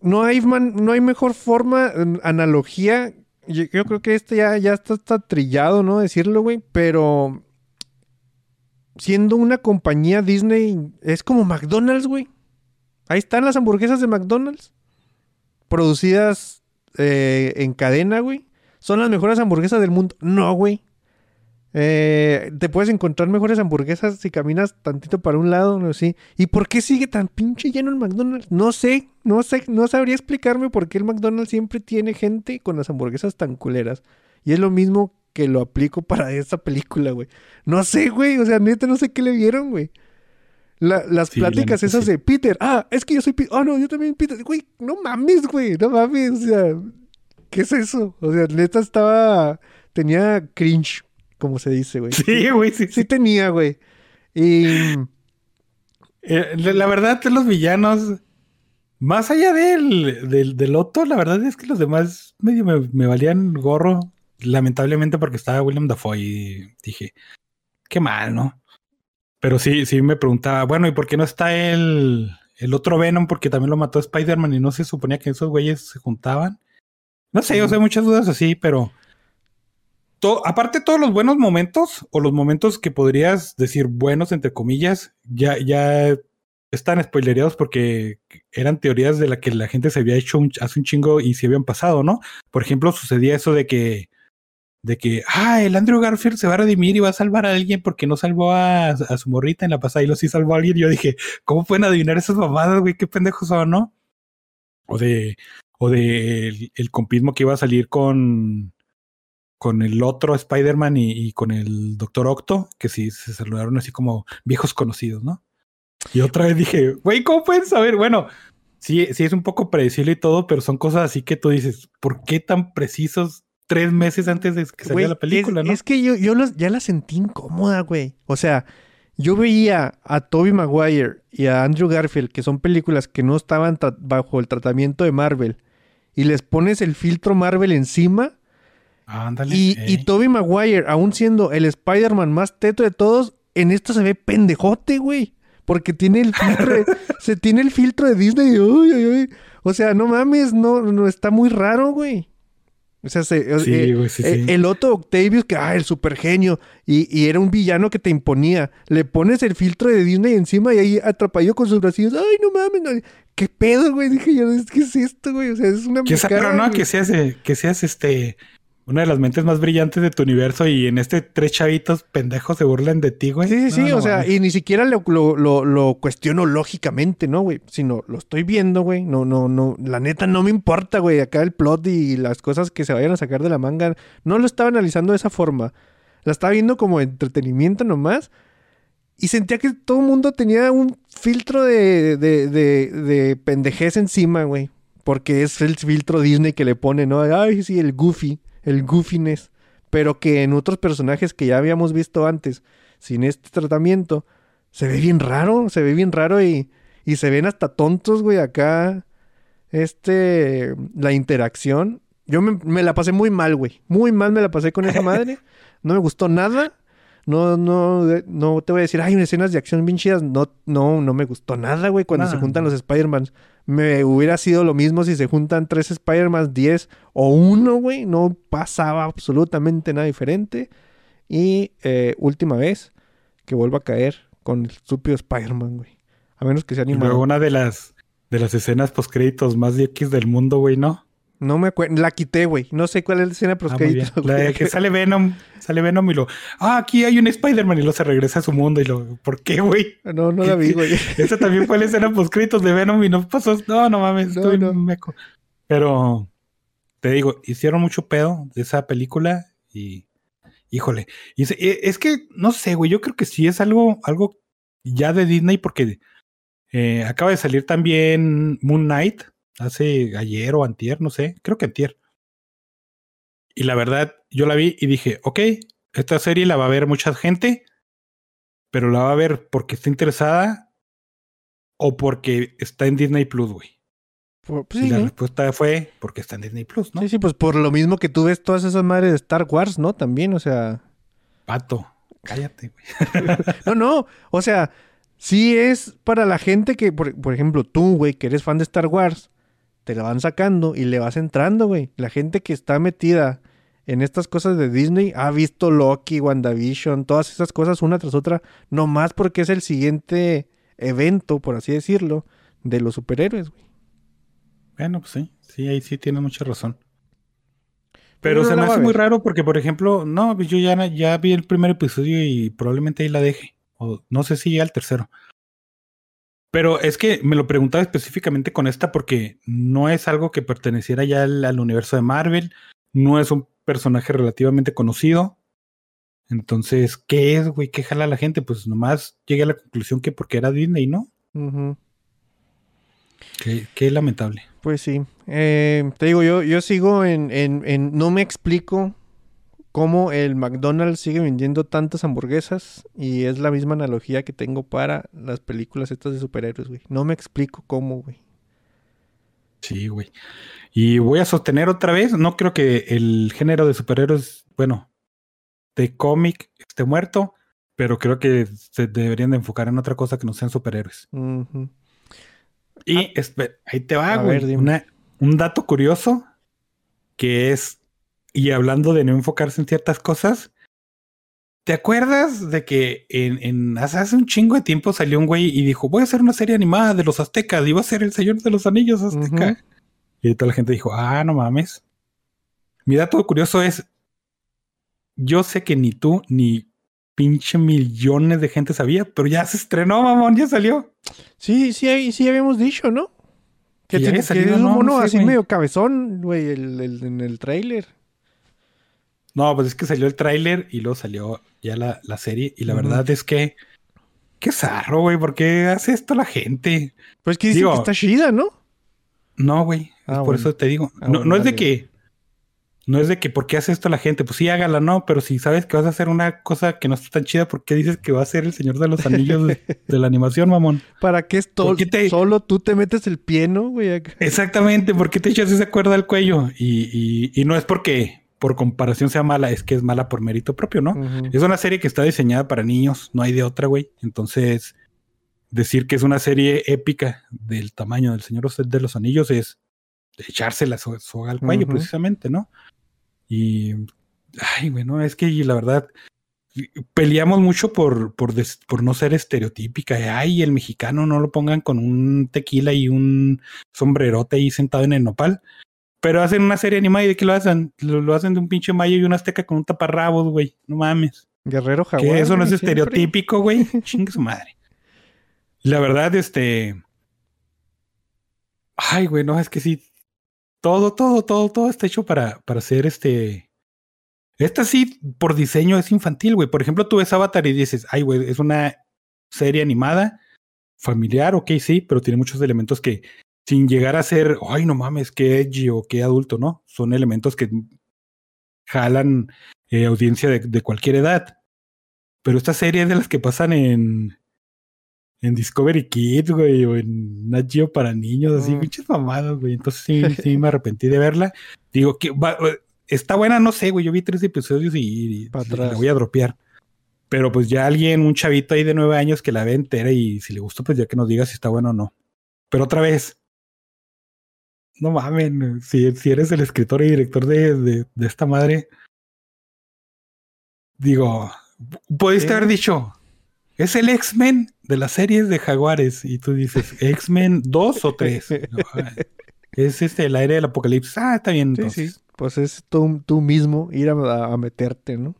No hay, man, no hay mejor forma, analogía. Yo, yo creo que este ya, ya está, está trillado, ¿no? Decirlo, güey. Pero siendo una compañía Disney, es como McDonald's, güey. Ahí están las hamburguesas de McDonald's. Producidas eh, en cadena, güey. ¿Son las mejores hamburguesas del mundo? No, güey. Eh, te puedes encontrar mejores hamburguesas si caminas tantito para un lado, no sé. ¿Y por qué sigue tan pinche lleno el McDonald's? No sé, no sé, no sabría explicarme por qué el McDonald's siempre tiene gente con las hamburguesas tan culeras. Y es lo mismo que lo aplico para esta película, güey. No sé, güey. O sea, neta, no sé qué le vieron, güey. La, las sí, pláticas la esas sí. de Peter. Ah, es que yo soy Peter. Ah, oh, no, yo también Peter. Güey, no mames, güey. No mames. O sea, ¿qué es eso? O sea, neta estaba... Tenía cringe, como se dice, güey. Sí, güey. Sí, sí, sí tenía, güey. Y... Eh, la, la verdad, los villanos... Más allá del, del, del Otto, la verdad es que los demás medio me, me valían gorro. Lamentablemente porque estaba William Dafoe y dije... Qué mal, ¿no? Pero sí, sí me preguntaba, bueno, ¿y por qué no está el, el otro Venom? Porque también lo mató Spider-Man y no se suponía que esos güeyes se juntaban. No sé, sí. O sea, muchas dudas así, pero... To- aparte todos los buenos momentos, o los momentos que podrías decir buenos, entre comillas, ya, ya están spoilereados porque eran teorías de las que la gente se había hecho un, hace un chingo y se habían pasado, ¿no? Por ejemplo, sucedía eso de que... De que, ah, el Andrew Garfield se va a redimir y va a salvar a alguien porque no salvó a, a su morrita en la pasada y lo sí salvó a alguien. Yo dije, ¿cómo pueden adivinar esas mamadas, güey? ¿Qué pendejos son, no? O de, o de el, el compismo que iba a salir con, con el otro Spider-Man y, y con el Doctor Octo, que sí se saludaron así como viejos conocidos, ¿no? Y otra vez dije, güey, ¿cómo pueden saber? Bueno, sí, sí es un poco predecible y todo, pero son cosas así que tú dices, ¿por qué tan precisos tres meses antes de que saliera la película, es, no? Es que yo, yo los, ya la sentí incómoda, güey. O sea, yo veía a Tobey Maguire y a Andrew Garfield, que son películas que no estaban tra- bajo el tratamiento de Marvel, y les pones el filtro Marvel encima. Ándale, y, eh. y Tobey Maguire, aún siendo el Spider-Man más teto de todos, en esta se ve pendejote, güey. Porque tiene el filtro de, se tiene el filtro de Disney. Uy, uy, uy. O sea, no mames, no, no está muy raro, güey. O sea, se, sí, eh, güey, sí, eh, sí. El Otto Octavius, que ah, el super genio, y, y era un villano que te imponía. Le pones el filtro de Disney encima y ahí atrapado con sus bracillos. Ay, no mames, no. ¿Qué pedo, güey? Dije yo, ¿qué es esto, güey? O sea, es una mierda. Pero no, güey, que seas, que seas este. una de las mentes más brillantes de tu universo y en este tres chavitos pendejos se burlan de ti, güey. Sí, sí, no, sí, no, o sea, mames. Y ni siquiera lo, lo, lo, lo cuestiono lógicamente, ¿no, güey? Sino lo estoy viendo, güey. No, no, no, la neta no me importa, güey. Acá el plot y las cosas que se vayan a sacar de la manga, no lo estaba analizando de esa forma. La estaba viendo como entretenimiento nomás y sentía que todo el mundo tenía un filtro de, de, de, de pendejez encima, güey. Porque es el filtro Disney que le pone, ¿no? Ay, sí, el Goofy. El goofiness, pero que en otros personajes que ya habíamos visto antes, sin este tratamiento, se ve bien raro, se ve bien raro y, y se ven hasta tontos, güey, acá, este, la interacción. Yo me, me la pasé muy mal, güey, muy mal me la pasé con esa madre, no me gustó nada, no, no, no te voy a decir, ay, escenas de acción bien chidas, no, no, no me gustó nada, güey, cuando nah. se juntan los Spider-Man. Me hubiera sido lo mismo si se juntan tres Spider-Man, diez o uno, güey. No pasaba absolutamente nada diferente. Y eh, última vez que vuelva a caer con el estúpido Spider-Man, güey. A menos que sea animado. Luego una de las, de las escenas postcréditos más de X del mundo, güey, ¿no? No me acuerdo. La quité, güey. No sé cuál es la escena postcréditos. Ah, la de que sale Venom. Sale Venom y lo... Ah, aquí hay un Spider-Man. Y luego se regresa a su mundo y lo... ¿Por qué, güey? No, no la vi, güey. Esa también fue la escena postcritos de Venom y no pasó... No, no mames. No, estoy no. meco. Pero... Te digo, hicieron mucho pedo de esa película y... Híjole. Y es, es que... No sé, güey. Yo creo que sí es algo... Algo ya de Disney porque... Eh, acaba de salir también Moon Knight. Hace ayer o antier, no sé. Creo que antier. Y la verdad, yo la vi y dije, ok, esta serie la va a ver mucha gente, pero la va a ver porque está interesada o porque está en Disney Plus, güey. Pues, sí, y la ¿eh? respuesta fue porque está en Disney Plus, ¿no? Sí, sí, pues por lo mismo que tú ves todas esas madres de Star Wars, ¿no? También, o sea... Pato, cállate, güey. No, no, o sea, sí es para la gente que, por, por ejemplo, tú, güey, que eres fan de Star Wars, te la van sacando y le vas entrando, güey. La gente que está metida... en estas cosas de Disney, ha visto Loki, WandaVision, todas esas cosas una tras otra, nomás porque es el siguiente evento, por así decirlo, de los superhéroes, güey. Bueno, pues sí, sí, ahí sí tiene mucha razón. Pero no se me hace muy raro porque, por ejemplo, no, yo ya, ya vi el primer episodio y probablemente ahí la deje, o no sé si ya el tercero. Pero es que me lo preguntaba específicamente con esta porque no es algo que perteneciera ya al, al universo de Marvel, no es un personaje relativamente conocido. Entonces, ¿qué es, güey? ¿Qué jala la gente? Pues nomás llegué a la conclusión que porque era Disney, ¿no? Uh-huh. Qué, qué lamentable. Pues sí. Eh, te digo, yo, yo sigo en, en, en... No me explico cómo el McDonald's sigue vendiendo tantas hamburguesas y es la misma analogía que tengo para las películas estas de superhéroes, güey. No me explico cómo, güey. Sí, güey. Y voy a sostener otra vez, no creo que el género de superhéroes, bueno, de cómic esté muerto, pero creo que se deberían de enfocar en otra cosa que no sean superhéroes. Uh-huh. Y ah, esper- ahí te va, güey, una, un dato curioso que es, y hablando de no enfocarse en ciertas cosas, ¿te acuerdas de que en, en hace, hace un chingo de tiempo salió un güey y dijo, voy a hacer una serie animada de los aztecas y va a ser el Señor de los Anillos azteca? Uh-huh. Y toda la gente dijo, ah, no mames. Mi dato curioso es, yo sé que ni tú ni pinche millones de gente sabía, pero ya se estrenó, mamón, ya salió. Sí, sí, sí habíamos dicho, ¿no? Que, tiene, salido, que es un mono no, no, así sí, medio cabezón, güey, el, el, en el tráiler. No, pues es que salió el tráiler y luego salió ya la, la serie. Y la uh-huh. verdad es que... Qué zarro, güey. ¿Por qué hace esto la gente? Pero es que dicen digo, que está chida, ¿no? No, güey. Ah, es por bueno. eso te digo. Ah, no, bueno, no es de que... No es de que por qué hace esto la gente. Pues sí, hágala, ¿no? Pero si sabes que vas a hacer una cosa que no está tan chida, ¿por qué dices que va a ser el Señor de los Anillos de, de la animación, mamón? ¿Para qué es todo? Te... Solo tú te metes el pie, ¿no, güey? Exactamente. ¿Por qué te echas esa cuerda al cuello? Y, y, y no es porque... por comparación sea mala, es que es mala por mérito propio, ¿no? Uh-huh. Es una serie que está diseñada para niños, no hay de otra, güey. Entonces, decir que es una serie épica del tamaño del Señor de los Anillos es echarse la so- soga al cuello, uh-huh. precisamente, ¿no? Y, ay, bueno, es que la verdad, peleamos mucho por, por, des- por no ser estereotípica. Ay, el mexicano no lo pongan con un tequila y un sombrerote ahí sentado en el nopal. Pero hacen una serie animada y ¿de qué lo hacen? Lo, lo hacen de un pinche mayo y un azteca con un taparrabos, güey. No mames. Guerrero Jaguar. Que eso no es siempre. Estereotípico, güey. Chingue su madre. La verdad, este... Ay, güey, no, es que sí. Todo, todo, todo, todo está hecho para, para ser este... Esta sí, por diseño, es infantil, güey. Por ejemplo, tú ves Avatar y dices, ay, güey, es una serie animada, familiar, ok, sí, pero tiene muchos elementos que... Sin llegar a ser, ay, no mames, qué edgy o qué adulto, ¿no? Son elementos que jalan eh, audiencia de, de cualquier edad. Pero esta serie es de las que pasan en, en Discovery Kids, güey, o en Nat Geo para niños, así, mm. pinches mamadas, güey. Entonces sí, sí me arrepentí de verla. Digo, que va, está buena, no sé, güey. Yo vi tres episodios y, y la voy a dropear. Pero pues ya alguien, un chavito ahí de nueve años que la ve entera y si le gustó, pues ya que nos diga si está bueno o no. Pero otra vez. No mamen, si, si eres el escritor y director de, de, de esta madre, digo, pudiste ¿Eh? haber dicho, es el X-Men de las series de Jaguares, y tú dices, X-Men dos o tres, es este el aire del apocalipsis, ah, está bien, entonces. Sí, sí, pues es tú, tú mismo ir a, a meterte, ¿no?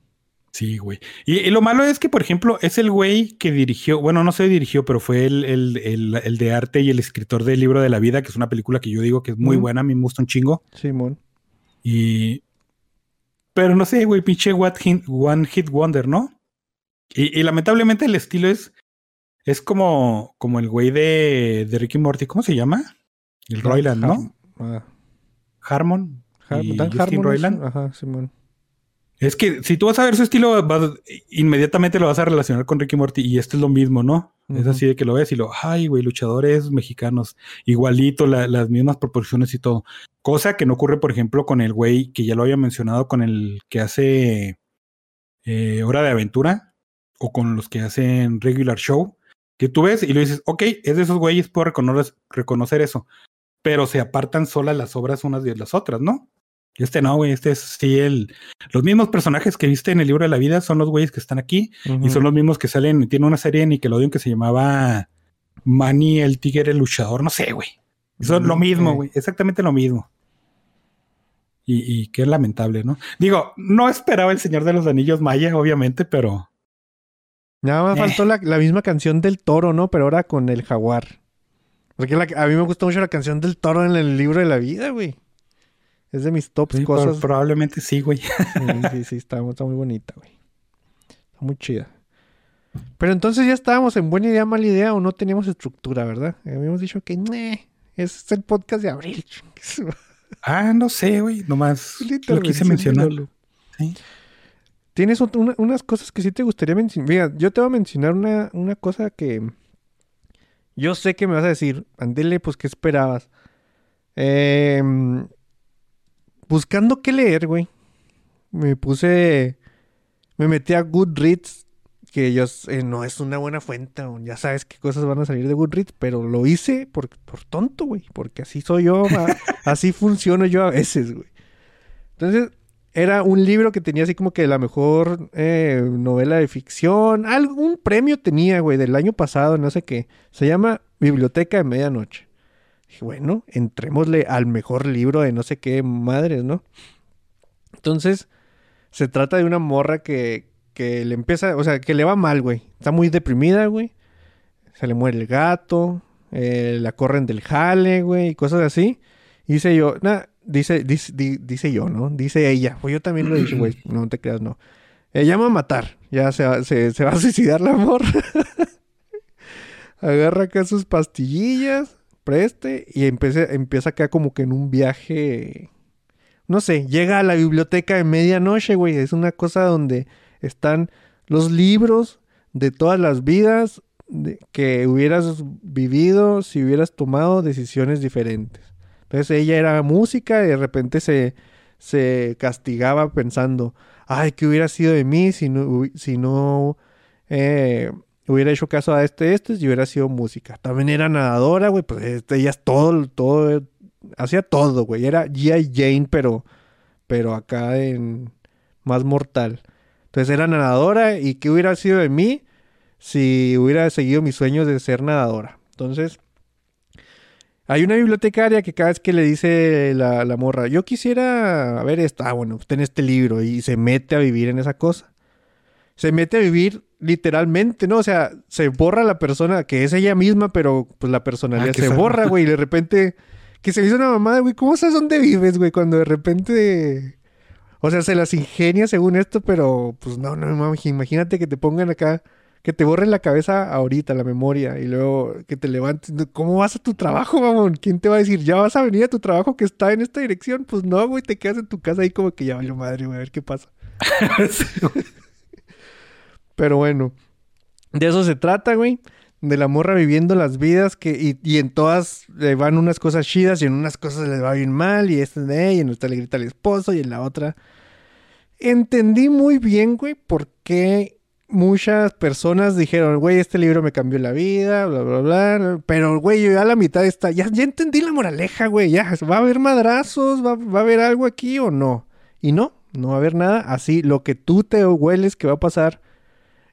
Sí, güey, y, y lo malo es que, por ejemplo, es el güey que dirigió, bueno, no se dirigió, pero fue el, el, el, el de arte y el escritor del Libro de la Vida, que es una película que yo digo que es muy mm. buena, a mí me gusta un chingo. Simón. Y... Pero no sé, güey, pinche One Hit Wonder, ¿no? Y, y lamentablemente el estilo es es como, como el güey de, de Rick y Morty, ¿cómo se llama? El Roiland, ¿no? Ah. Harmon. Har- y Dan Harmon. Roiland. Ajá, Simón. Es que si tú vas a ver su estilo, vas, inmediatamente lo vas a relacionar con Rick y Morty. Y esto es lo mismo, ¿no? Uh-huh. Es así de que lo ves y lo... Ay, güey, luchadores mexicanos. Igualito, la, las mismas proporciones y todo. Cosa que no ocurre, por ejemplo, con el güey que ya lo había mencionado, con el que hace eh, Hora de Aventura. O con los que hacen Regular Show. Que tú ves y lo dices, ok, es de esos güeyes, puedo reconocer, reconocer eso. Pero se apartan solas las obras unas de las otras, ¿no? Este no, güey, este es sí el... Los mismos personajes que viste en el Libro de la Vida son los güeyes que están aquí uh-huh. y son los mismos que salen... Tiene una serie en Nickelodeon que se llamaba Manny el Tigre el Luchador, no sé, güey. Son uh-huh. lo mismo, güey, exactamente lo mismo. Y, y qué lamentable, ¿no? Digo, no esperaba el Señor de los Anillos maya, obviamente, pero... Nada más eh. faltó la, la misma canción del toro, ¿no? Pero ahora con el jaguar. Porque la, a mí me gustó mucho la canción del toro en el Libro de la Vida, güey. Es de mis tops sí, cosas. Probablemente sí, güey. Sí, sí, sí, está, está muy bonita, güey. Está muy chida. Pero entonces ya estábamos en buena idea, mala idea, o no teníamos estructura, ¿verdad? Habíamos dicho que, nee, ese es el podcast de abril. Ah, no sé, güey, nomás lo quise mencionar. ¿Sí? Tienes una, unas cosas que sí te gustaría mencionar. Mira, yo te voy a mencionar una, una cosa que yo sé que me vas a decir. Andele, pues, ¿qué esperabas? Eh... Buscando qué leer, güey. Me puse... Me metí a Goodreads. Que yo, eh, no es una buena fuente. Ya sabes qué cosas van a salir de Goodreads. Pero lo hice por, por tonto, güey. Porque así soy yo. a, así funciono yo a veces, güey. Entonces, era un libro que tenía así como que la mejor eh, novela de ficción. Algún premio tenía, güey. Del año pasado, no sé qué. Se llama Biblioteca de Medianoche. Dije, bueno, entrémosle al mejor libro de no sé qué madres, ¿no? Entonces, se trata de una morra que, que le empieza... O sea, que le va mal, güey. Está muy deprimida, güey. Se le muere el gato. Eh, la corren del jale, güey. Y cosas así. Y dice yo, nah, dice, dice, dice yo, ¿no? Dice ella. Pues yo también lo dije, güey, no te creas, no. Ella va a matar. Ya se va, se, se va a suicidar la morra. Agarra acá sus pastillillas, preste, y empieza, empieza acá como que en un viaje... No sé, llega a la biblioteca de medianoche, güey. Es una cosa donde están los libros de todas las vidas de, que hubieras vivido si hubieras tomado decisiones diferentes. Entonces ella era música y de repente se, se castigaba pensando... Ay, ¿qué hubiera sido de mí si no, si no eh, hubiera hecho caso a este, este, y hubiera sido música? También era nadadora, güey, pues este, ella es todo, todo, hacía todo, güey. Era G I. Jane, pero, pero acá en más mortal. Entonces era nadadora, y ¿qué hubiera sido de mí si hubiera seguido mis sueños de ser nadadora? Entonces, hay una bibliotecaria que cada vez que le dice la, la morra, yo quisiera, a ver, está, ah, bueno, usted en este libro, y se mete a vivir en esa cosa. Se mete a vivir literalmente, ¿no? O sea, se borra la persona, que es ella misma, pero pues la personalidad ah, se sabe. borra, güey, y de repente, que se hizo una mamada, güey, ¿cómo sabes dónde vives, güey? Cuando de repente, o sea, se las ingenia según esto, pero pues no, no, mames, imagínate que te pongan acá. Que te borren la cabeza ahorita, la memoria, y luego que te levantes. ¿Cómo vas a tu trabajo, mamón? ¿Quién te va a decir, ya vas a venir a tu trabajo que está en esta dirección? Pues no, güey, te quedas en tu casa ahí como que ya valió madre, güey, a ver qué pasa. Pero bueno, de eso se trata, güey. De la morra viviendo las vidas que... Y, y en todas le van unas cosas chidas y en unas cosas les va bien mal. Y esta es de ella, y en esta le grita al esposo y en la otra... Entendí muy bien, güey, por qué... Muchas personas dijeron, güey, este libro me cambió la vida, bla, bla, bla. Pero, güey, yo ya a la mitad está... Ya, ya entendí la moraleja, güey. Ya, ¿va a haber madrazos? ¿Va, ¿Va a haber algo aquí o no? Y no, no va a haber nada. Así, lo que tú te hueles que va a pasar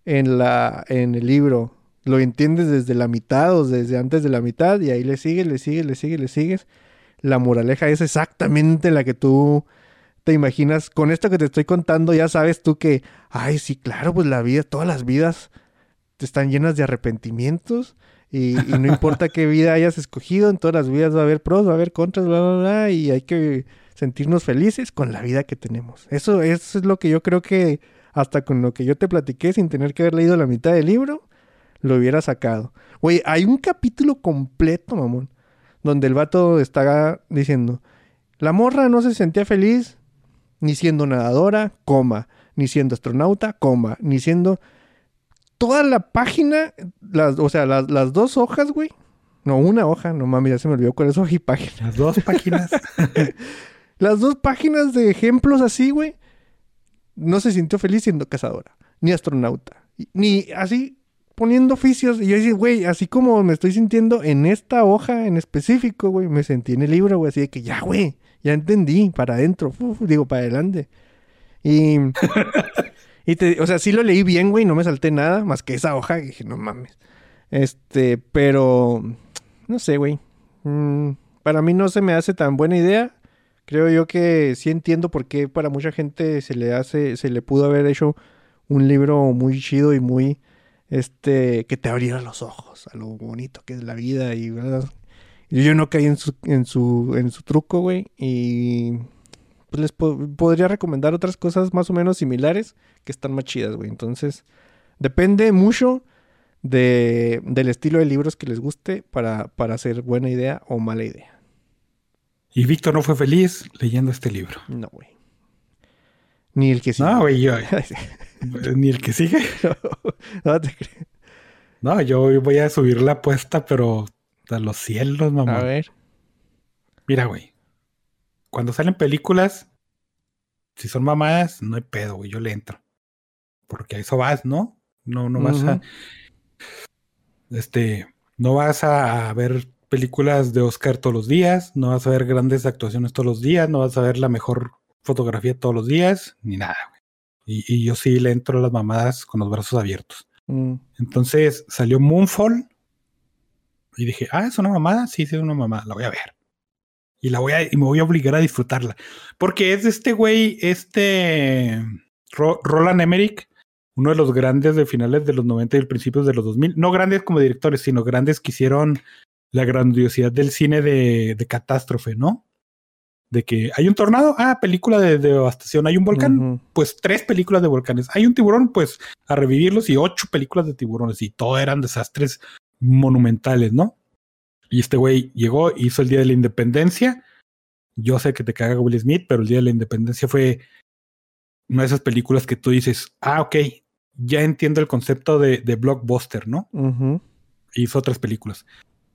en, la, en el libro, lo entiendes desde la mitad o desde antes de la mitad. Y ahí le sigues, le sigues, le sigues, le sigues. La moraleja es exactamente la que tú... Te imaginas, con esto que te estoy contando, ya sabes tú que, ay, sí, claro, pues la vida, todas las vidas están llenas de arrepentimientos y, y no importa qué vida hayas escogido, en todas las vidas va a haber pros, va a haber contras, bla, bla, bla, y hay que sentirnos felices con la vida que tenemos. Eso, eso es lo que yo creo que, hasta con lo que yo te platiqué, sin tener que haber leído la mitad del libro, lo hubiera sacado. Güey, hay un capítulo completo, mamón, donde el vato está diciendo, la morra no se sentía feliz... Ni siendo nadadora, coma. Ni siendo astronauta, coma. Ni siendo... Toda la página... Las, o sea, las, las dos hojas, güey. No, una hoja. No mames, ya se me olvidó cuál es hoja y página. Las dos páginas. Las dos páginas de ejemplos así, güey. No se sintió feliz siendo cazadora. Ni astronauta. Ni así poniendo oficios. Y yo decía, güey, así como me estoy sintiendo en esta hoja en específico, güey. Me sentí en el libro, güey. Así de que ya, güey. Ya entendí, para adentro, uf, digo, para adelante. Y, y te, o sea, sí lo leí bien, güey, no me salté nada, más que esa hoja, y dije, no mames. Este, pero, no sé, güey. Mm, para mí no se me hace tan buena idea. Creo yo que sí entiendo por qué para mucha gente se le hace, se le pudo haber hecho un libro muy chido y muy, este, que te abriera los ojos a lo bonito que es la vida y, ¿verdad? Yo no caí en su, en su, en su truco, güey, y pues les po- podría recomendar otras cosas más o menos similares que están más chidas, güey. Entonces, depende mucho de, del estilo de libros que les guste para, para hacer buena idea o mala idea. Y Víctor no fue feliz leyendo este libro. No, güey. Ni el que sigue. No, güey, yo. Ni el que sigue. No, no te crees. No, yo voy a subir la apuesta, pero... Hasta los cielos, mamá. A ver. Mira, güey. Cuando salen películas, si son mamadas, no hay pedo, güey. Yo le entro. Porque a eso vas, ¿no? No, no uh-huh. vas a... Este... No vas a ver películas de Oscar todos los días. No vas a ver grandes actuaciones todos los días. No vas a ver la mejor fotografía todos los días. Ni nada, güey. Y, y yo sí le entro a las mamadas con los brazos abiertos. Uh-huh. Entonces, salió Moonfall... Y dije, ah, ¿es una mamada? Sí, sí, es una mamada. La voy a ver. Y la voy a... Y me voy a obligar a disfrutarla. Porque es de este güey, este... Ro- Roland Emmerich, uno de los grandes de finales de los noventa y principios de los dos mil. No grandes como directores, sino grandes que hicieron la grandiosidad del cine de, de catástrofe, ¿no? De que hay un tornado, ah, película de devastación. Hay un volcán, uh-huh. pues tres películas de volcanes. Hay un tiburón, pues a revivirlos y ocho películas de tiburones. Y todo eran desastres monumentales, ¿no? Y este güey llegó, hizo el Día de la Independencia. Yo sé que te caga Will Smith, pero el Día de la Independencia fue una de esas películas que tú dices, ah, ok, ya entiendo el concepto de, de blockbuster, ¿no? Uh-huh. Hizo otras películas.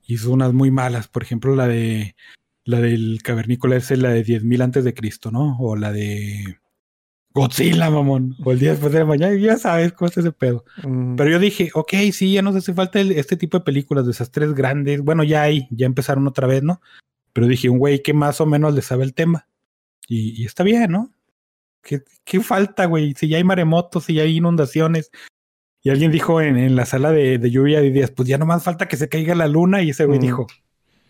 Hizo unas muy malas, por ejemplo, la de... La del cavernícola es la de diez mil antes de Cristo, ¿no? O la de Godzilla, mamón. O el día después de la mañana. Ya sabes cómo es ese pedo. Mm. Pero yo dije, ok, sí, ya nos hace falta el, este tipo de películas de esas tres grandes. Bueno, ya hay, ya empezaron otra vez, ¿no? Pero dije, un güey que más o menos le sabe el tema. Y, y está bien, ¿no? ¿Qué, qué falta, güey? Si ya hay maremotos, si ya hay inundaciones. Y alguien dijo en, en la sala de, de lluvia de días, pues ya nomás falta que se caiga la luna. Y ese güey mm. dijo,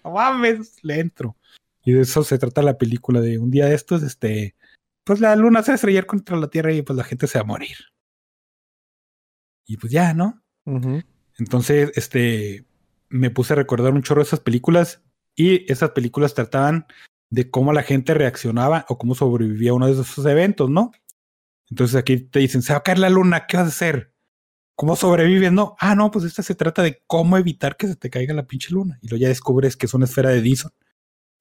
no mames, le entro. Y de eso se trata la película, de un día de estos, este, pues la luna se va a estrellar contra la Tierra y pues la gente se va a morir. Y pues ya, ¿no? Uh-huh. Entonces, este, me puse a recordar un chorro de esas películas y esas películas trataban de cómo la gente reaccionaba o cómo sobrevivía a uno de esos eventos, ¿no? Entonces aquí te dicen, se va a caer la luna, ¿qué vas a hacer? ¿Cómo sobrevives? No. Ah, no, pues esta se trata de cómo evitar que se te caiga la pinche luna. Y luego ya descubres que es una esfera de Dyson.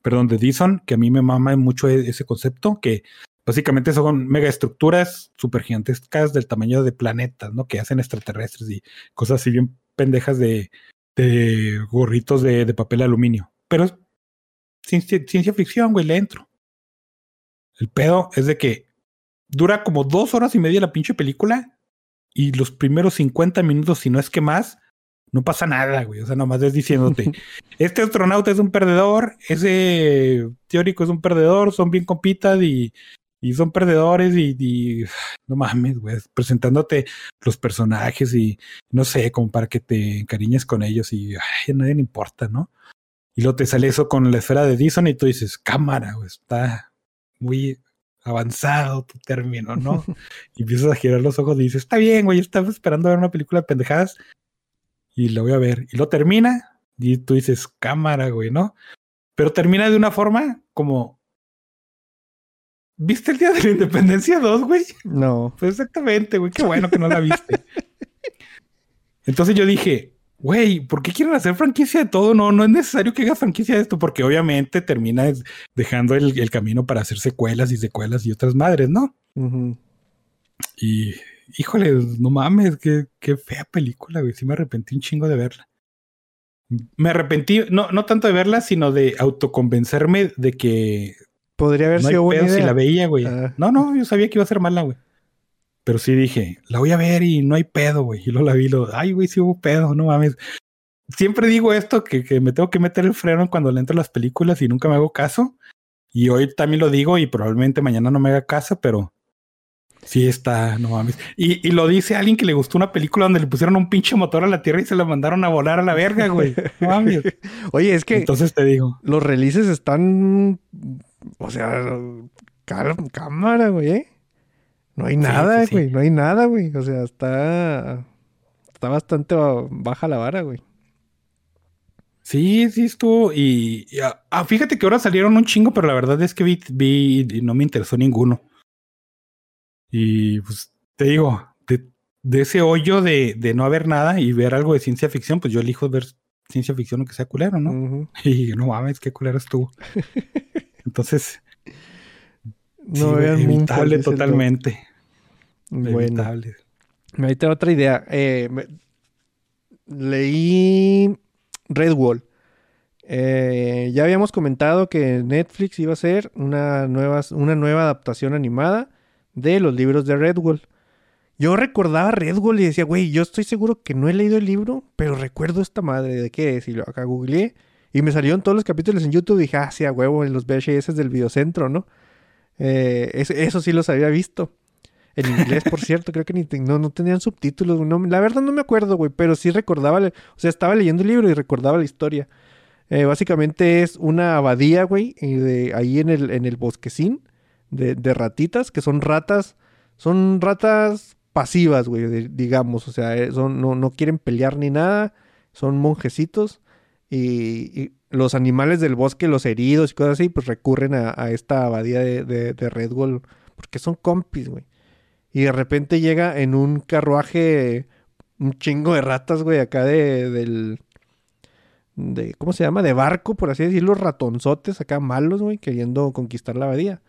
Perdón, de Dyson, que a mí me mama mucho ese concepto, que básicamente son megaestructuras súper gigantescas del tamaño de planetas, ¿no? Que hacen extraterrestres y cosas así bien pendejas de, de gorritos de, de papel aluminio. Pero es ciencia, ciencia ficción, güey, le entro. El pedo es de que dura como dos horas y media la pinche película. Y los primeros cincuenta minutos, si no es que más, no pasa nada, güey. O sea, nomás es diciéndote, este astronauta es un perdedor, ese teórico es un perdedor, son bien compitas y, y son perdedores y, y... No mames, güey. Presentándote los personajes y no sé, como para que te encariñes con ellos y ay, a nadie le importa, ¿no? Y luego te sale eso con la esfera de Dyson y tú dices, cámara, güey, está muy... avanzado tu término, ¿no? Y empiezas a girar los ojos y dices, está bien, güey, estaba esperando ver una película de pendejadas y la voy a ver. Y lo termina y tú dices, cámara, güey, ¿no? Pero termina de una forma como... ¿Viste el Día de la Independencia dos, güey? No. Pues exactamente, güey, qué bueno que no la viste. Entonces yo dije, güey, ¿por qué quieren hacer franquicia de todo? No, no es necesario que haga franquicia de esto, porque obviamente termina dejando el, el camino para hacer secuelas y secuelas y otras madres, ¿no? Uh-huh. Y, híjole, no mames, qué, qué fea película, güey. Sí me arrepentí un chingo de verla. Me arrepentí, no, no tanto de verla, sino de autoconvencerme de que... Podría haber sido buena idea. Si la veía, güey. Uh. No, no, yo sabía que iba a ser mala, güey. Pero sí dije, la voy a ver y no hay pedo, güey. Y luego la vi, lo, ay, güey, sí hubo pedo, no mames. Siempre digo esto, que, que me tengo que meter el freno cuando le entro a las películas y nunca me hago caso. Y hoy también lo digo y probablemente mañana no me haga caso, pero sí está, no mames. Y, y lo dice alguien que le gustó una película donde le pusieron un pinche motor a la Tierra y se la mandaron a volar a la verga, güey. No mames. Oye, es que... Entonces te digo. Los releases están... O sea, cal- cámara, güey, ¿eh? No hay nada, güey. Sí, sí, sí. No hay nada, güey. O sea, está... Está bastante baja la vara, güey. Sí, sí estuvo. Y... y ah, fíjate que ahora salieron un chingo, pero la verdad es que vi... vi y no me interesó ninguno. Y, pues, te digo, de, de ese hoyo de, de no haber nada y ver algo de ciencia ficción, pues yo elijo ver ciencia ficción aunque sea culero, ¿no? Uh-huh. Y no mames, qué culero estuvo. Entonces... No, sí, vean, evitable totalmente. Bueno, evitable. Ahí te va otra idea. Eh, me, leí Redwall. Eh, ya habíamos comentado que Netflix iba a hacer una nueva, una nueva adaptación animada de los libros de Redwall. Yo recordaba Redwall y decía, güey, yo estoy seguro que no he leído el libro, pero recuerdo esta madre de qué es. Y lo acá googleé y me salieron todos los capítulos en YouTube. Y dije, ah, sí, a huevo, en los V H S del videocentro, ¿no? Eh, eso, eso sí los había visto. En inglés, por cierto, creo que ni te, no, no tenían subtítulos. No, la verdad no me acuerdo, güey, pero sí recordaba... O sea, estaba leyendo el libro y recordaba la historia. Eh, básicamente es una abadía, güey, de, ahí en el, en el bosquecín de, de ratitas, que son ratas... Son ratas pasivas, güey, de, digamos. O sea, son, no, no quieren pelear ni nada. Son monjecitos. Y, y los animales del bosque, los heridos y cosas así, pues recurren a, a esta abadía de, de, de Redwall, porque son compis, güey. Y de repente llega en un carruaje un chingo de ratas, güey, acá de del... de ¿cómo se llama? De barco, por así decirlo, ratonzotes acá malos, güey, queriendo conquistar la abadía.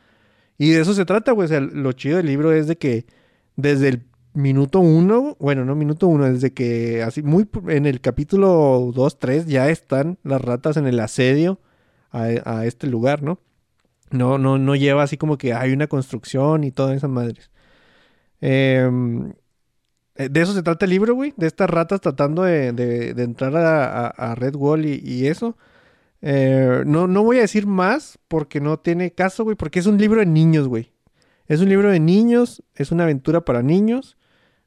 Y de eso se trata, güey. O sea, lo chido del libro es de que desde el minuto uno, bueno, no minuto uno, desde que así muy en el capítulo dos, tres, ya están las ratas en el asedio a, a este lugar, ¿no? No, no, no lleva así como que hay una construcción y todas esas madres. Eh, de eso se trata el libro, güey. De estas ratas tratando de, de, de entrar a, a, a Redwall y, y eso. Eh, no, no voy a decir más porque no tiene caso, güey. Porque es un libro de niños, güey. Es un libro de niños. Es una aventura para niños.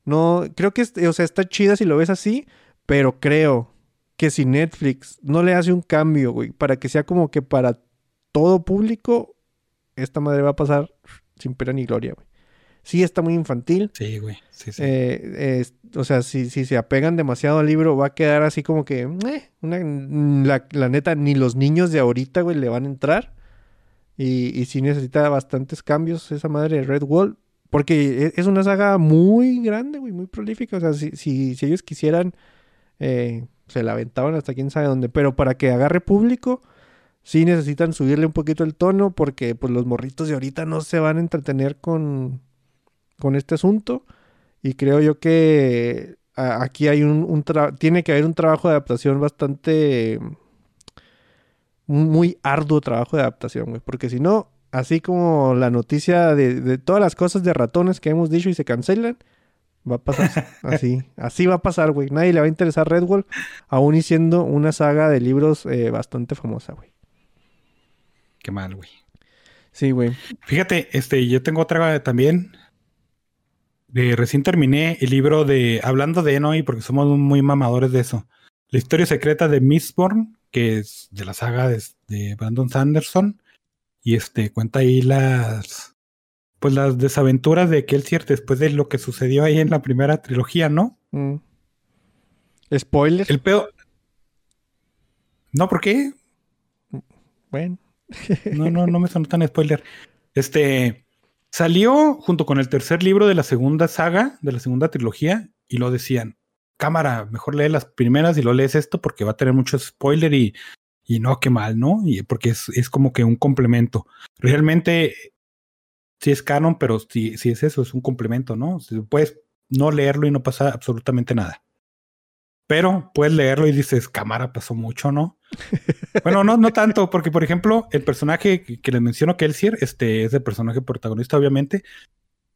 No, creo que, es, o sea, está chida si lo ves así. Pero creo que si Netflix no le hace un cambio, güey, para que sea como que para todo público, esta madre va a pasar sin pena ni gloria, güey. Sí, está muy infantil. Sí, güey. Sí, sí. Eh, eh, o sea, si, si se apegan demasiado al libro, va a quedar así como que... Eh, una, la, la neta, ni los niños de ahorita, güey, le van a entrar. Y, y sí necesita bastantes cambios esa madre de Redwall. Porque es, es una saga muy grande, güey, muy prolífica. O sea, si, si, si ellos quisieran, eh, se la aventaban hasta quién sabe dónde. Pero para que agarre público... sí necesitan subirle un poquito el tono porque pues los morritos de ahorita no se van a entretener con, con este asunto. Y creo yo que a, aquí hay un, un tra- tiene que haber un trabajo de adaptación bastante... un muy arduo trabajo de adaptación, güey. Porque si no, así como la noticia de, de todas las cosas de ratones que hemos dicho y se cancelan, va a pasar así. Así va a pasar, güey. Nadie le va a interesar Redwall, aún y siendo una saga de libros eh, bastante famosa, güey. Qué mal, güey. Sí, güey. Fíjate, este, yo tengo otra también. Eh, recién terminé el libro de... hablando de Enoy, porque somos muy mamadores de eso. La historia secreta de Mistborn, que es de la saga de, de Brandon Sanderson. Y este, cuenta ahí las... pues las desaventuras de Kelsier después de lo que sucedió ahí en la primera trilogía, ¿no? Mm. ¿Spoiler? El pedo... No, ¿por qué? Bueno... No, no, no me sonó tan spoiler. Este, salió junto con el tercer libro de la segunda saga, de la segunda trilogía, y lo decían, cámara, mejor lee las primeras y lo lees esto porque va a tener mucho spoiler y, y no, qué mal, ¿no? Y porque es, es como que un complemento. Realmente sí es canon, pero sí, sí es eso, es un complemento, ¿no? Puedes no leerlo y no pasa absolutamente nada. Pero puedes leerlo y dices, cámara, pasó mucho, ¿no? Bueno, no, no tanto, porque por ejemplo, el personaje que, que les menciono, Kelsier, este es el personaje protagonista, obviamente.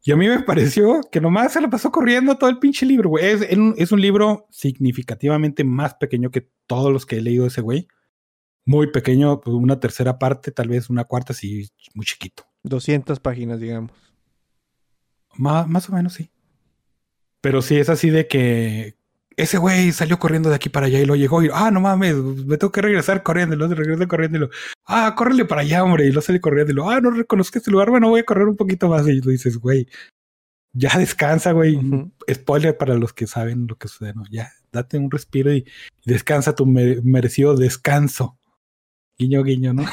Y a mí me pareció que nomás se la pasó corriendo todo el pinche libro, güey. Es, es un libro significativamente más pequeño que todos los que he leído de ese güey. Muy pequeño, pues una tercera parte, tal vez una cuarta, sí, muy chiquito. doscientas páginas, digamos. Más, más o menos, sí. Pero sí, es así de que... ese güey salió corriendo de aquí para allá y lo llegó y... ah, no mames, me tengo que regresar corriendo. Y lo regresé corriendo y lo... ah, córrele para allá, hombre. Y lo sale corriendo y lo... ah, no reconozco este lugar. Bueno, voy a correr un poquito más. Y lo dices, güey, ya descansa, güey. Uh-huh. Spoiler para los que saben lo que sucede, ¿no? Ya, date un respiro y descansa tu me- merecido descanso. Guiño, guiño, ¿no?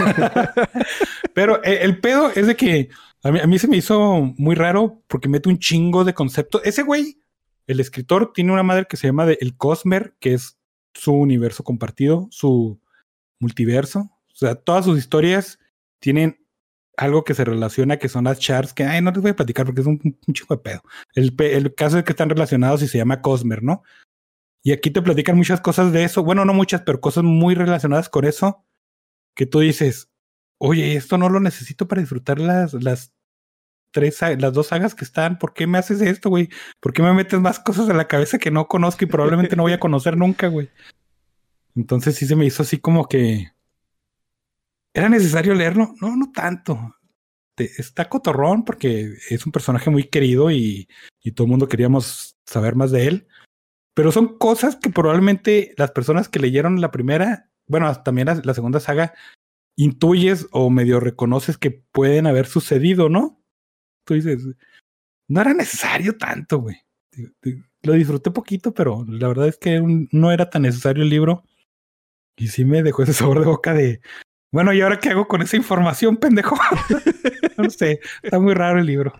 Pero el, el pedo es de que... A mí, a mí se me hizo muy raro porque mete un chingo de conceptos. Ese güey... el escritor tiene una madre que se llama de el Cosmer, que es su universo compartido, su multiverso. O sea, todas sus historias tienen algo que se relaciona, que son las shards, que ay, no les voy a platicar porque es un, un chico de pedo. El, el caso es que están relacionados y se llama Cosmer, ¿no? Y aquí te platican muchas cosas de eso. Bueno, no muchas, pero cosas muy relacionadas con eso que tú dices, oye, esto no lo necesito para disfrutar las... las Tres, las dos sagas que están, ¿por qué me haces esto, güey? ¿Por qué me metes más cosas en la cabeza que no conozco y probablemente no voy a conocer nunca, güey? Entonces sí se me hizo así como que... ¿era necesario leerlo? No, no tanto. Te, está cotorrón porque es un personaje muy querido y, y todo el mundo queríamos saber más de él. Pero son cosas que probablemente las personas que leyeron la primera, bueno, también la, la segunda saga, intuyes o medio reconoces que pueden haber sucedido, ¿no? Tú dices, no era necesario tanto, güey. Lo disfruté poquito, pero la verdad es que un, no era tan necesario el libro. Y sí me dejó ese sabor de boca de... Bueno, ¿y ahora qué hago con esa información, pendejo? No sé, está muy raro el libro.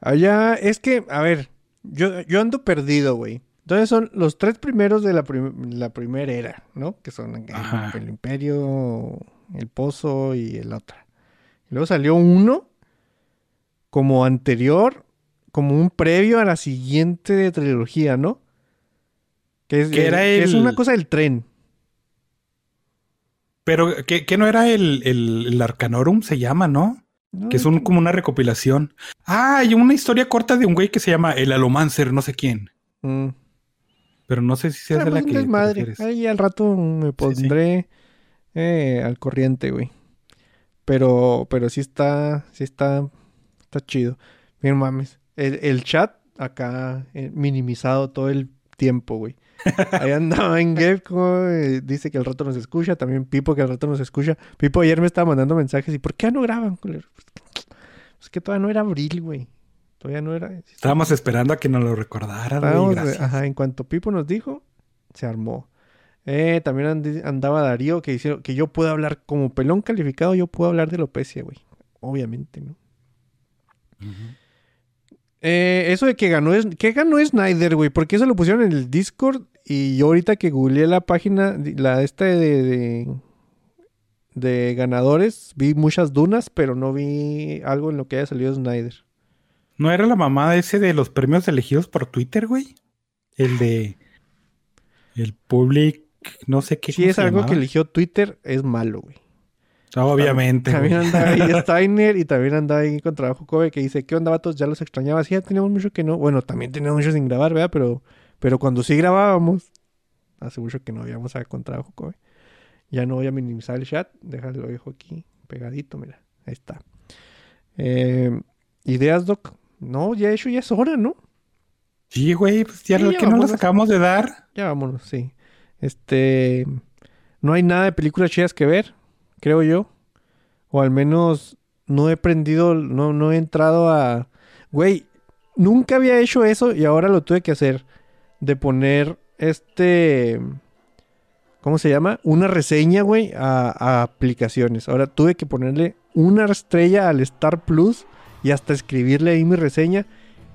Allá, es que, a ver, yo, yo ando perdido, güey. Entonces son los tres primeros de la, prim- la primera era, ¿no? Que son el, el Imperio, el Pozo y el otro. Y luego salió uno como anterior, como un previo a la siguiente trilogía, ¿no? Que es, que era el, el... Que es una cosa del tren. Pero que, que no era el, el, el Arcanorum, se llama, ¿no? No, que es un, como una recopilación. Ah, y una historia corta de un güey que se llama el Alomancer, no sé quién. Mm. Pero no sé si sea de la que... Madre. Ahí al rato me pondré sí, sí. Eh, al corriente, güey. Pero, pero sí está, sí está, está chido. Miren, mames. El, el chat acá eh, minimizado todo el tiempo, güey. Ahí andaba en Gepco, eh, dice que al rato nos escucha, también Pipo que al rato nos escucha. Pipo ayer me estaba mandando mensajes y ¿por qué no graban, culero? Pues, pues que todavía no era abril, güey. Todavía no era. Estábamos esperando a que nos lo recordaran. Estábamos, güey, ajá, en cuanto Pipo nos dijo, se armó. Eh, también and- andaba Darío que hicieron, que yo puedo hablar como pelón calificado, yo puedo hablar de alopecia, güey. Obviamente, ¿no? Uh-huh. Eh, eso de que ganó, que ganó Snyder, güey, porque eso lo pusieron en el Discord y yo ahorita que googleé la página, la esta de, de, de ganadores, vi muchas dunas, pero no vi algo en lo que haya salido Snyder. ¿No era la mamada ese de los premios elegidos por Twitter, güey? El de el public, no sé qué. Si sí, es algo llamaba. Que eligió Twitter, es malo, güey. Obviamente. También andaba ahí Steiner y también andaba ahí con trabajo Kobe que dice, ¿qué onda, vatos? Ya los extrañaba. Sí, ya teníamos mucho que no. Bueno, también teníamos mucho sin grabar, ¿verdad? Pero, pero cuando sí grabábamos, hace mucho que no habíamos con trabajo Kobe. Ya no voy a minimizar el chat. Déjalo, dejo aquí pegadito, mira. Ahí está. Eh, ¿Ideas, Doc? No, ya eso ya es hora, ¿no? Sí, güey. Pues ya sí, lo ya que vámonos, no las acabamos de dar. Ya vámonos, sí. Este... No hay nada de películas chidas que ver. Creo yo. O al menos no he prendido, no, no he entrado a... Güey, nunca había hecho eso y ahora lo tuve que hacer. De poner este... ¿Cómo se llama? Una reseña, güey, a, a aplicaciones. Ahora tuve que ponerle una estrella al Star Plus y hasta escribirle ahí mi reseña.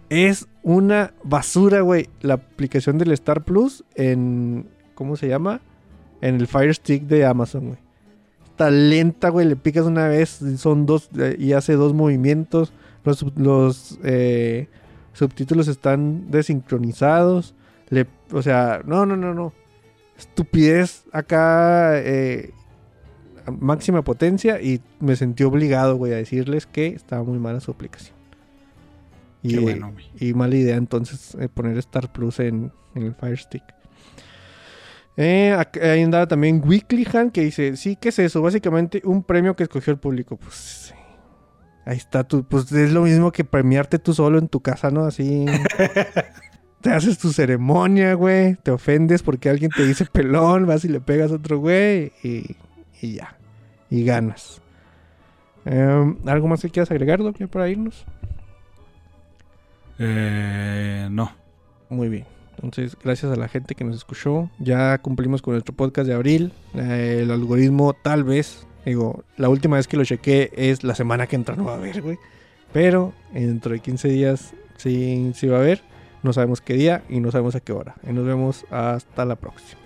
Es una basura, güey. La aplicación del Star Plus en... ¿Cómo se llama? En el Fire Stick de Amazon, güey. Está lenta, güey, le picas una vez, son dos, eh, y hace dos movimientos, los, los eh, subtítulos están desincronizados, le, o sea, no, no, no, no, estupidez acá, eh, máxima potencia, y me sentí obligado, güey, a decirles que estaba muy mala su aplicación. Y, qué bueno, güey. Eh, y mala idea entonces eh, poner Star Plus en, en el Fire Stick. Eh, ahí andaba también Weeklyhan que dice, sí, ¿qué es eso? Básicamente un premio que escogió el público. Pues sí. Ahí está tu, pues es lo mismo que premiarte tú solo en tu casa, ¿no? Así te haces tu ceremonia, güey, te ofendes porque alguien te dice pelón, vas y le pegas a otro güey y, y ya, y ganas. eh, ¿Algo más que quieras agregar, Doc, ya para irnos? Eh, no. Muy bien. Entonces, gracias a la gente que nos escuchó. Ya cumplimos con nuestro podcast de abril. Eh, el algoritmo, tal vez, digo, la última vez que lo chequé es la semana que entra, no va a haber, güey. Pero dentro de quince días sí, sí va a haber. No sabemos qué día y no sabemos a qué hora. Y nos vemos hasta la próxima.